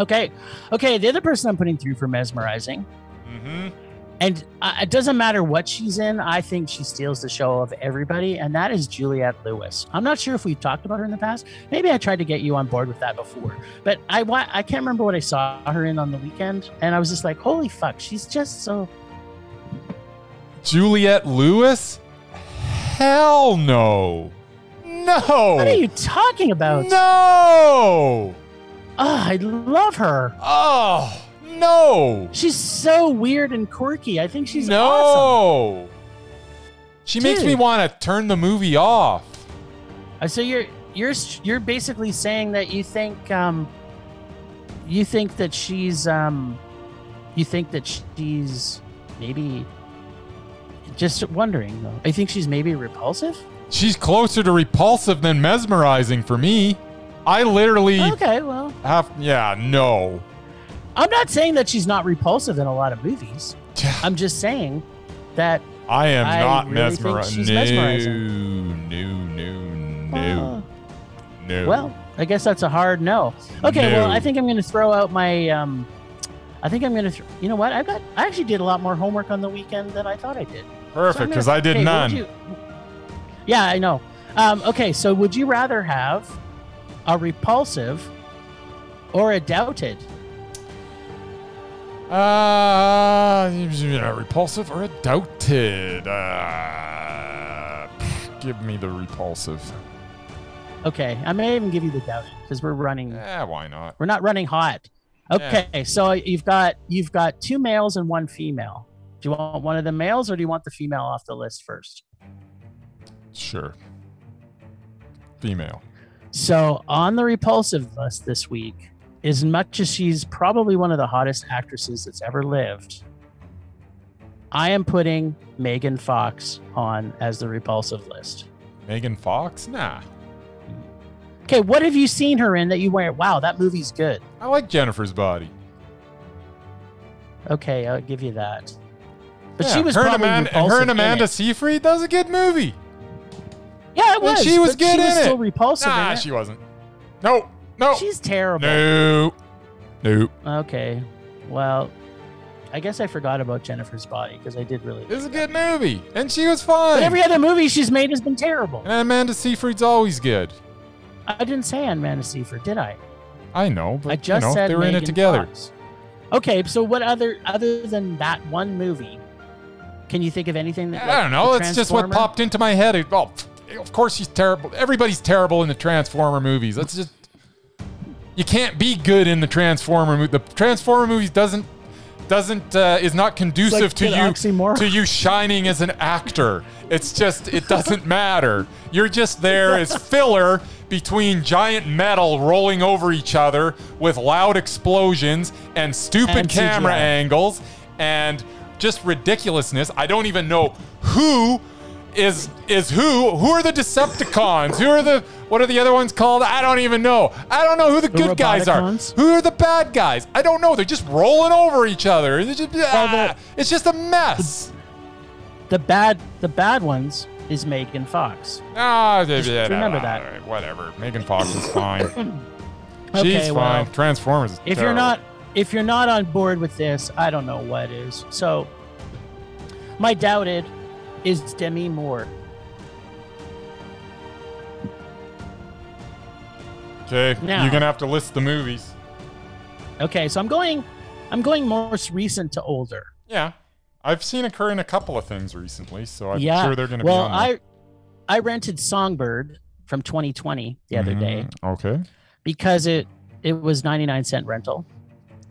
Okay. Okay. The other person I'm putting through for mesmerizing, mm-hmm. and uh, it doesn't matter what she's in, I think she steals the show of everybody, and that is Juliette Lewis. I'm not sure if we've talked about her in the past. Maybe I tried to get you on board with that before, but I I can't remember what I saw her in on the weekend, and I was just like, holy fuck, she's just so... Juliette Lewis? Hell no. No. What are you talking about? No. Oh, I love her. Oh. No. She's so weird and quirky. I think she's no. awesome. No. She Dude. makes me want to turn the movie off. So you're you're you're basically saying that you think um, you think that she's um, you think that she's maybe just wondering though. I think she's maybe repulsive. She's closer to repulsive than mesmerizing for me. I literally okay, well, have yeah, no. I'm not saying that she's not repulsive in a lot of movies. I'm just saying that I am I not really mesmerized. No, mesmerizing. no, no, no, uh, no. Well, I guess that's a hard no. Okay, no. Well, I think I'm going to throw out my. Um, I think I'm going to. Th- you know what? I got. I actually did a lot more homework on the weekend than I thought I did. Perfect, because so I did okay, none. You, yeah, I know. Um, okay, so would you rather have a repulsive or a doubted? Uh, repulsive or a doubted? Uh, give me the repulsive. Okay, I may even give you the doubted because we're running. Yeah, why not? We're not running hot. Okay, yeah. So you've got you've got two males and one female. Do you want one of the males or do you want the female off the list first? Sure. Female. So on the repulsive list this week. As much as she's probably one of the hottest actresses that's ever lived, I am putting Megan Fox on as the repulsive list. Megan Fox? Nah. Okay, what have you seen her in that you went, wow, that movie's good? I like Jennifer's Body. Okay, I'll give you that. But yeah, she was her probably and Amanda, Her and Amanda Seyfried? That was a good movie. Yeah, it was. And she was good she in was it. She was still repulsive Nah, in it. she wasn't. Nope. No. She's terrible. No. Nope. Okay. Well, I guess I forgot about Jennifer's Body because I did really. It was a good movie. And she was fine. But every other movie she's made has been terrible. And Amanda Seyfried's always good. I didn't say Amanda Seyfried, did I? I know, but I just you know, said they were Megan in it together. Fox. Okay, so what other other than that one movie, can you think of anything that I like, don't know, it's just what popped into my head. Oh, of course she's terrible. Everybody's terrible in the Transformer movies. Let's just You can't be good in the Transformer movie. The Transformer movies doesn't doesn't uh, is not conducive like to you oxymoron. to you shining as an actor. It's just it doesn't matter. You're just there as filler between giant metal rolling over each other with loud explosions and stupid and camera angles and just ridiculousness. I don't even know who is is who. Who are the Decepticons? Who are the What are the other ones called? I don't even know. I don't know who the, the good guys are. Cons? Who are the bad guys? I don't know. They're just rolling over each other. It's just, ah, the, it's just a mess. The bad the bad ones is Megan Fox. Ah, just yeah, remember nah, that. All right, whatever. Megan Fox is fine. She's okay, well, fine. Transformers is if terrible. You're not, if you're not on board with this, I don't know what is. So my doubted is Demi Moore. Okay, now, you're gonna have to list the movies. Okay, so I'm going, I'm going most recent to older. Yeah, I've seen it occur in a couple of things recently, so I'm yeah. sure they're gonna well, be on. Well, I, there. I rented Songbird from twenty twenty the other mm-hmm. day. Okay. Because it it was ninety-nine cent rental.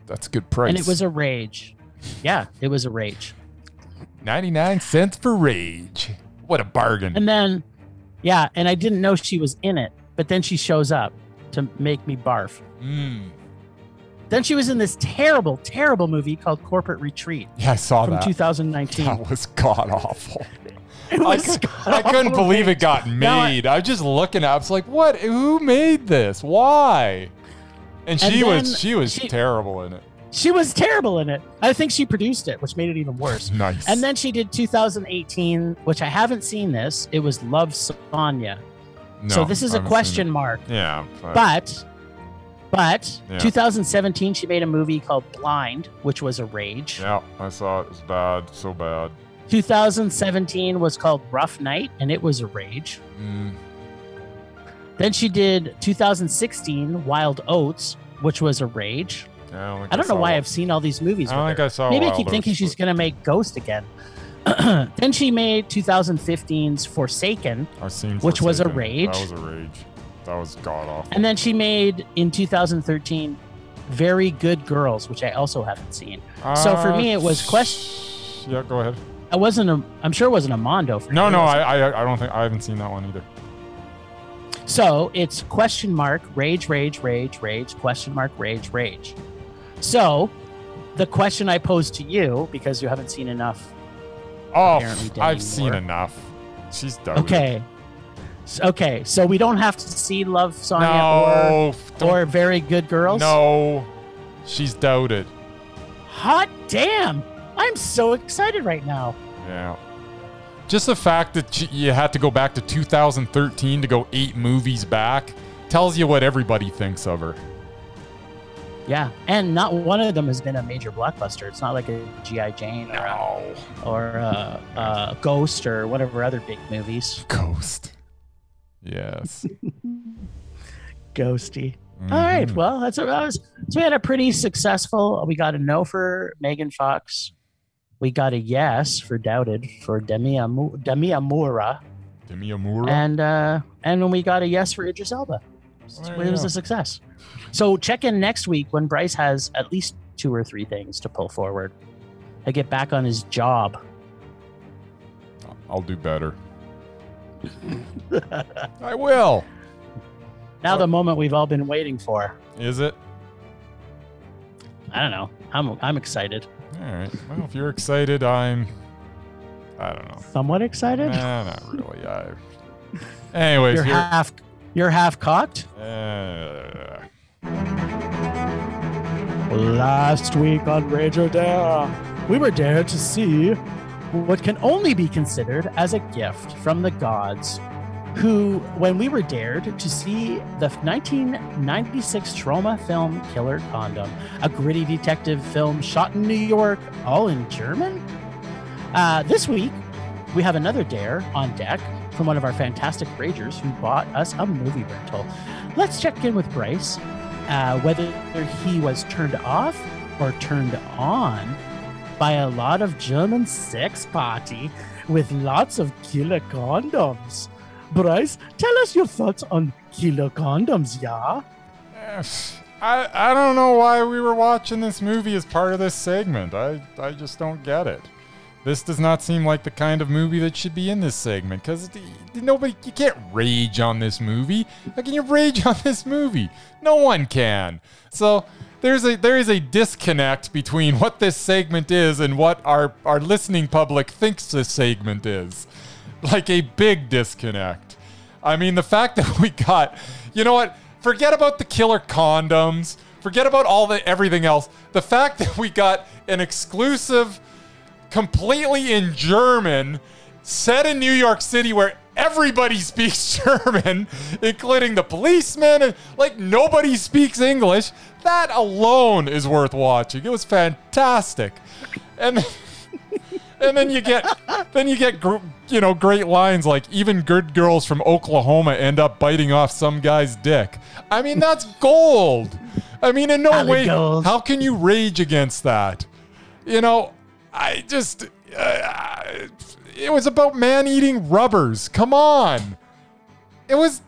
That's a good price. And it was a rage. Yeah, it was a rage. ninety-nine cents for rage. What a bargain. And then, yeah, and I didn't know she was in it, but then she shows up. To make me barf. Mm. Then she was in this terrible, terrible movie called Corporate Retreat. Yeah, I saw from that. From twenty nineteen. That was god awful. It was I, god I couldn't awful believe it got made. I, I was just looking at. It. I was like, "What? Who made this? Why?" And, and she was she was she, terrible in it. She was terrible in it. I think she produced it, which made it even worse. Nice. And then she did two thousand eighteen, which I haven't seen this. It was Love, Sonya. No, so this is a question mark. Yeah. But, but, but yeah. twenty seventeen, she made a movie called Blind, which was a rage. Yeah, I saw it. It was bad. So bad. twenty seventeen was called Rough Night, and it was a rage. Mm. Then she did twenty sixteen, Wild Oats, which was a rage. Yeah, I don't, I don't I know why that. I've seen all these movies. I don't think her. I saw Maybe Wild I keep Oats, thinking she's going to make Ghost again. Then she made twenty fifteen's Forsaken, I've seen which Forsaken. was a rage. That was a rage. That was god awful. And then she made in two thousand thirteen Very Good Girls, which I also haven't seen. Uh, so for me, it was question. Yeah, go ahead. I wasn't. A, I'm sure it wasn't a Mondo. For no, me, no, I, I, I don't think I haven't seen that one either. So it's question mark, rage, rage, rage, rage, question mark, rage, rage. So the question I pose to you, because you haven't seen enough. Oh, I've Moore. seen enough. She's done. Okay. It. Okay. So we don't have to see Love, Sonya, no, or, or Very Good Girls? No. She's doubted. Hot damn. I'm so excited right now. Yeah. Just the fact that you had to go back to two thousand thirteen to go eight movies back tells you what everybody thinks of her. Yeah, and not one of them has been a major blockbuster. It's not like a G I. Jane no. or, or uh, uh, Ghost or whatever other big movies. Ghost. Yes. Ghosty. Mm-hmm. All right, well, that's what I was. So we had a pretty successful, we got a no for Megan Fox. We got a yes for Doubted for Demi Moore. Demi Moore. Demi Moore. And, uh, and when we got a yes for Idris Elba. So it was a success. So check in next week when Bryce has at least two or three things to pull forward. I get back on his job. I'll do better. I will. Now what? The moment we've all been waiting for. Is it? I don't know. I'm I'm excited. All right. Well, if you're excited, I'm... I don't know. Somewhat excited? Nah, not really. I... Anyways. You're here... half... You're half cocked? Uh... Last week on Rage or Dare, we were dared to see what can only be considered as a gift from the gods, who, when we were dared to see the nineteen ninety-six trauma film Killer Condom, a gritty detective film shot in New York, all in German. Uh, this week, we have another dare on deck from one of our fantastic ragers who bought us a movie rental. Let's check in with Bryce, uh, whether he was turned off or turned on by a lot of German sex party with lots of killer condoms. Bryce, tell us your thoughts on killer condoms, yeah? I, I don't know why we were watching this movie as part of this segment. I, I just don't get it. This does not seem like the kind of movie that should be in this segment, because nobody, you can't rage on this movie. How can you rage on this movie? No one can. So there's a there is a disconnect between what this segment is and what our, our listening public thinks this segment is. Like a big disconnect. I mean, the fact that we got, you know what? Forget about the killer condoms. Forget about all the everything else. The fact that we got an exclusive, completely in German, set in New York City where everybody speaks German, including the policemen, and like nobody speaks English. That alone is worth watching. It was fantastic. And and then you get then you get you know great lines like, even good girls from Oklahoma end up biting off some guy's dick. I mean, that's gold. I mean, in no Alley way gold. How can you rage against that? You know, I just, uh, it was about man-eating rubbers. Come on. It was,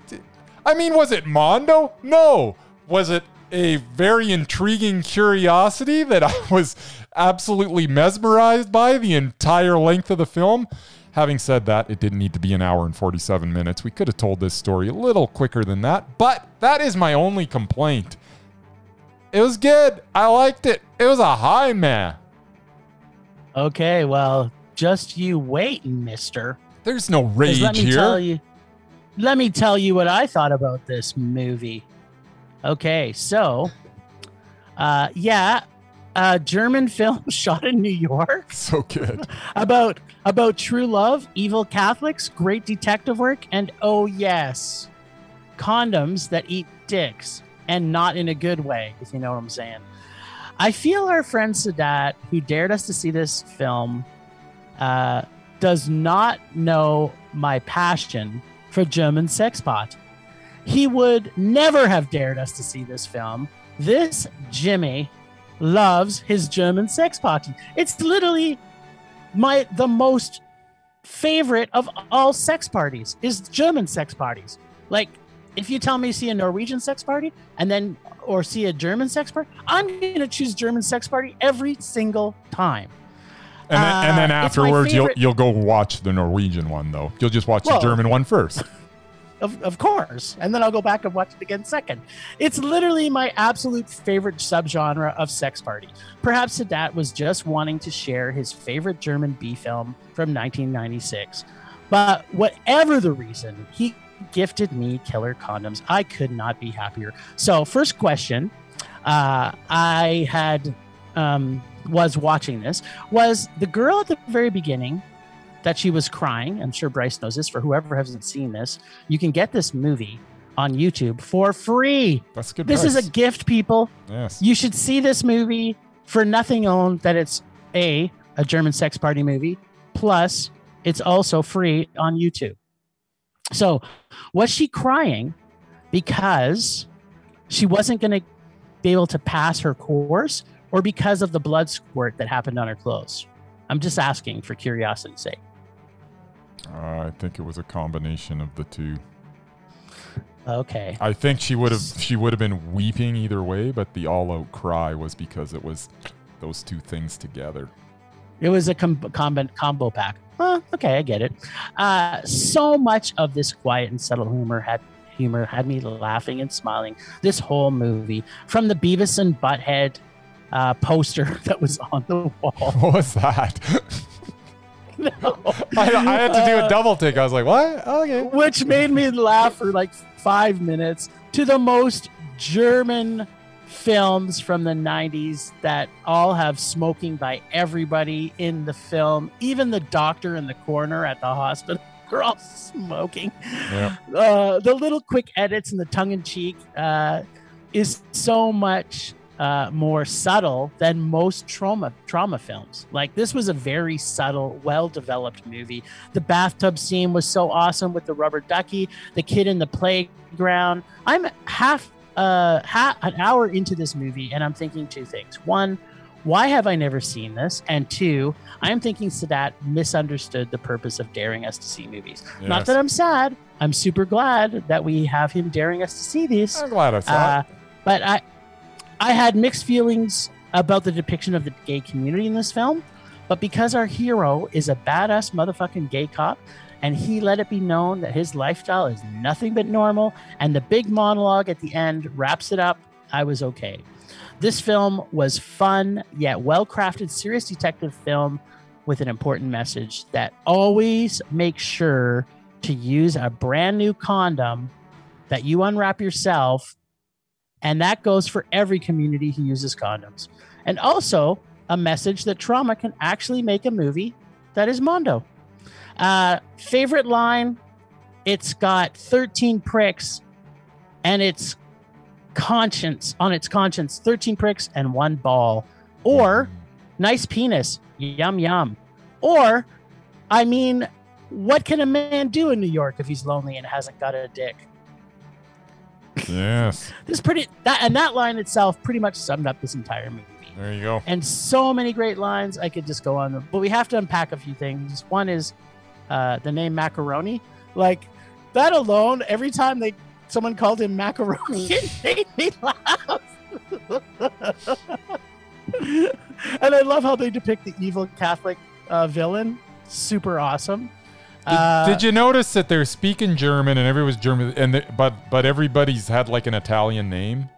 I mean, was it Mondo? No. Was it a very intriguing curiosity that I was absolutely mesmerized by the entire length of the film? Having said that, it didn't need to be an hour and forty-seven minutes. We could have told this story a little quicker than that, but that is my only complaint. It was good. I liked it. It was a high man. Okay, well, just you waiting, mister. There's no rage let me here. Tell you, let me tell you what I thought about this movie. Okay, so, uh, yeah, a German film shot in New York. So good. about about true love, evil Catholics, great detective work, and oh yes, condoms that eat dicks, and not in a good way, if you know what I'm saying. I feel our friend Sadat, who dared us to see this film, uh, does not know my passion for German sex pot. He would never have dared us to see this film. This Jimmy loves his German sex party. It's literally my the most favorite of all sex parties is German sex parties. Like, if you tell me see a Norwegian sex party and then or see a German sex party, I'm going to choose German sex party every single time. And then, uh, and then afterwards, you'll you'll go watch the Norwegian one, though. You'll just watch well, the German one first. Of, of course. And then I'll go back and watch it again second. It's literally my absolute favorite subgenre of sex party. Perhaps Sadat was just wanting to share his favorite German B film from nineteen ninety-six. But whatever the reason, he gifted me Killer Condoms. I could not be happier. So first question, uh, I had um, was watching this, was the girl at the very beginning that she was crying. I'm sure Bryce knows this. For whoever hasn't seen this, you can get this movie on YouTube for free. That's good. This price. Is a gift, people. Yes. You should see this movie for nothing on that. It's a, a German sex party movie. Plus, it's also free on YouTube. So was she crying because she wasn't going to be able to pass her course, or because of the blood squirt that happened on her clothes? I'm just asking for curiosity's sake. Uh, I think it was a combination of the two. Okay. I think she would have she would have been weeping either way, but the all-out cry was because it was those two things together. It was a com- com- combo pack. Huh, okay, I get it. Uh, so much of this quiet and subtle humor had humor had me laughing and smiling this whole movie, from the Beavis and Butthead uh, poster that was on the wall. What was that? No. I, I had to do a double take. I was like, what? Okay. Which made me laugh for like five minutes to the most German films from the nineties that all have smoking by everybody in the film. Even the doctor and the coroner at the hospital are all smoking. Yeah. Uh, the little quick edits and the tongue-in-cheek uh, is so much uh, more subtle than most trauma trauma films. Like, this was a very subtle, well-developed movie. The bathtub scene was so awesome with the rubber ducky, the kid in the playground. I'm half Uh, ha- an hour into this movie, and I'm thinking two things. One, why have I never seen this? And two, I'm thinking Sadat misunderstood the purpose of daring us to see movies. Yes. Not that I'm sad. I'm super glad that we have him daring us to see these. I'm glad I saw it. Uh, but I, I had mixed feelings about the depiction of the gay community in this film. But because our hero is a badass motherfucking gay cop, and he let it be known that his lifestyle is nothing but normal, and the big monologue at the end wraps it up, I was okay. This film was fun, yet well-crafted, serious detective film with an important message that always makes sure to use a brand new condom that you unwrap yourself. And that goes for every community who uses condoms. And also a message that trauma can actually make a movie that is mondo. Uh, favorite line, it's got thirteen pricks and its conscience on its conscience, thirteen pricks and one ball, or nice penis, yum, yum. Or, I mean, what can a man do in New York if he's lonely and hasn't got a dick? Yes. This pretty, that, and that line itself pretty much summed up this entire movie. There you go. And so many great lines. I could just go on them, but we have to unpack a few things. One is, Uh, the name Macaroni, like that alone. Every time they someone called him Macaroni, it made me laugh. And I love how they depict the evil Catholic uh, villain. Super awesome. Uh, did, did you notice that they're speaking German and everyone's German, and they, but but everybody's had like an Italian name?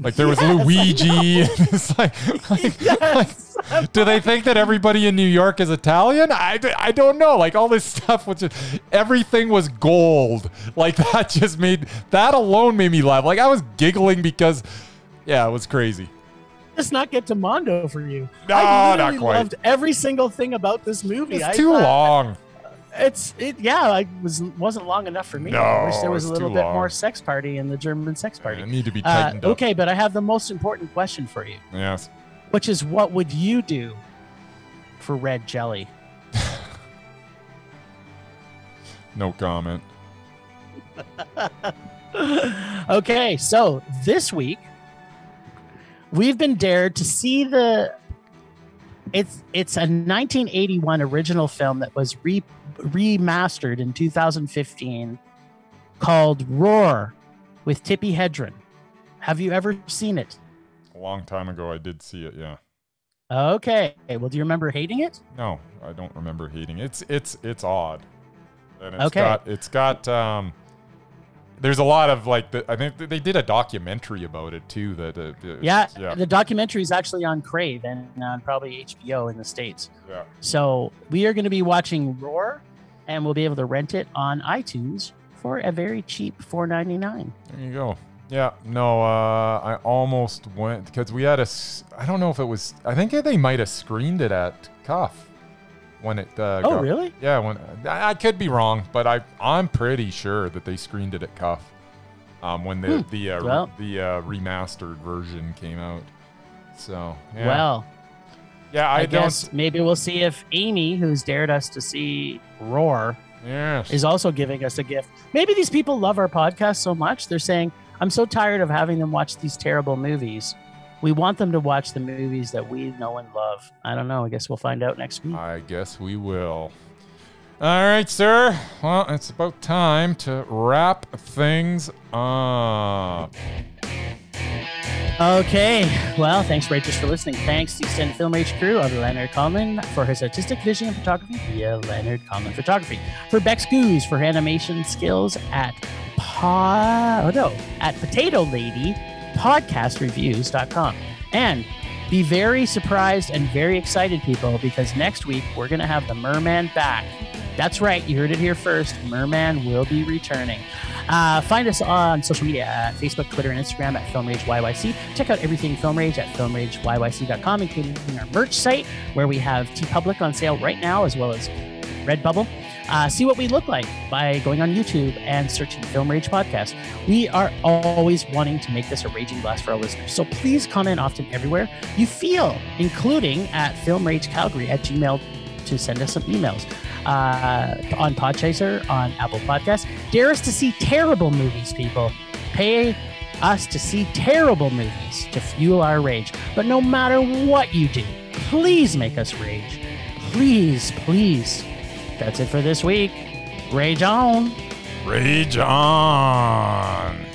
Like there was yes, Luigi. It's like, like, yes, like do they think that everybody in New York is Italian? I, I don't know. Like all this stuff was just, everything was gold. Like that just made, that alone made me laugh. Like I was giggling because, yeah, it was crazy. Let's not get to mondo for you. No, I not quite. I loved every single thing about this movie. It's I too thought, long. It's it yeah, I was wasn't long enough for me. No, I wish there was a little bit long. More sex party in the German sex party. I need to be tightened uh, up. Okay, but I have the most important question for you. Yes. Which is, what would you do for red jelly? No comment. Okay, so this week we've been dared to see the It's it's a nineteen eighty-one original film that was re, remastered in two thousand fifteen called Roar with Tippi Hedren. Have you ever seen it? A long time ago, I did see it, yeah. Okay. Well, do you remember hating it? No, I don't remember hating it. It's it's it's odd. And it's okay. Got, it's got um There's a lot of like, the, I think they did a documentary about it too. That uh, yeah, yeah, the documentary is actually on Crave and on probably H B O in the States. Yeah. So we are going to be watching Roar, and we'll be able to rent it on iTunes for a very cheap four ninety-nine. There you go. Yeah. No, uh, I almost went because we had a. I don't know if it was. I think they might have screened it at Cuff. When it uh, oh got, really yeah when I, I could be wrong, but I I'm pretty sure that they screened it at Cuff um when the hmm. the uh, well. re, the uh, remastered version came out. So yeah. well yeah I, I don't guess maybe we'll see if Amy, who's dared us to see Roar, yes. is also giving us a gift. Maybe these people love our podcast so much they're saying, I'm so tired of having them watch these terrible movies. We want them to watch the movies that we know and love. I don't know. I guess we'll find out next week. I guess we will. All right, sir. Well, it's about time to wrap things up. Okay. Well, thanks, Rachel, for listening. Thanks to the extended Film H crew of Leonard Kalman for his artistic vision and photography via Leonard Kalman Photography. For Bex Goose for her animation skills at pa- oh, no, at Potato Lady. podcast reviews dot com. And be very surprised and very excited, people, because next week we're going to have the Merman back. That's right. You heard it here first. Merman will be returning. Uh, find us on social media at Facebook, Twitter, and Instagram at Film Rage Y Y C. Check out everything Film Rage at film rage y y c dot com, including our merch site where we have TeePublic on sale right now, as well as Redbubble. Uh, see what we look like by going on YouTube and searching Film Rage Podcast. We are always wanting to make this a raging blast for our listeners. So please comment often everywhere you feel, including at film rage calgary at gmail dot com to send us some emails. Uh, on Podchaser, on Apple Podcasts. Dare us to see terrible movies, people. Pay us to see terrible movies to fuel our rage. But no matter what you do, please make us rage. Please, please. That's it for this week. Rage on. Rage on.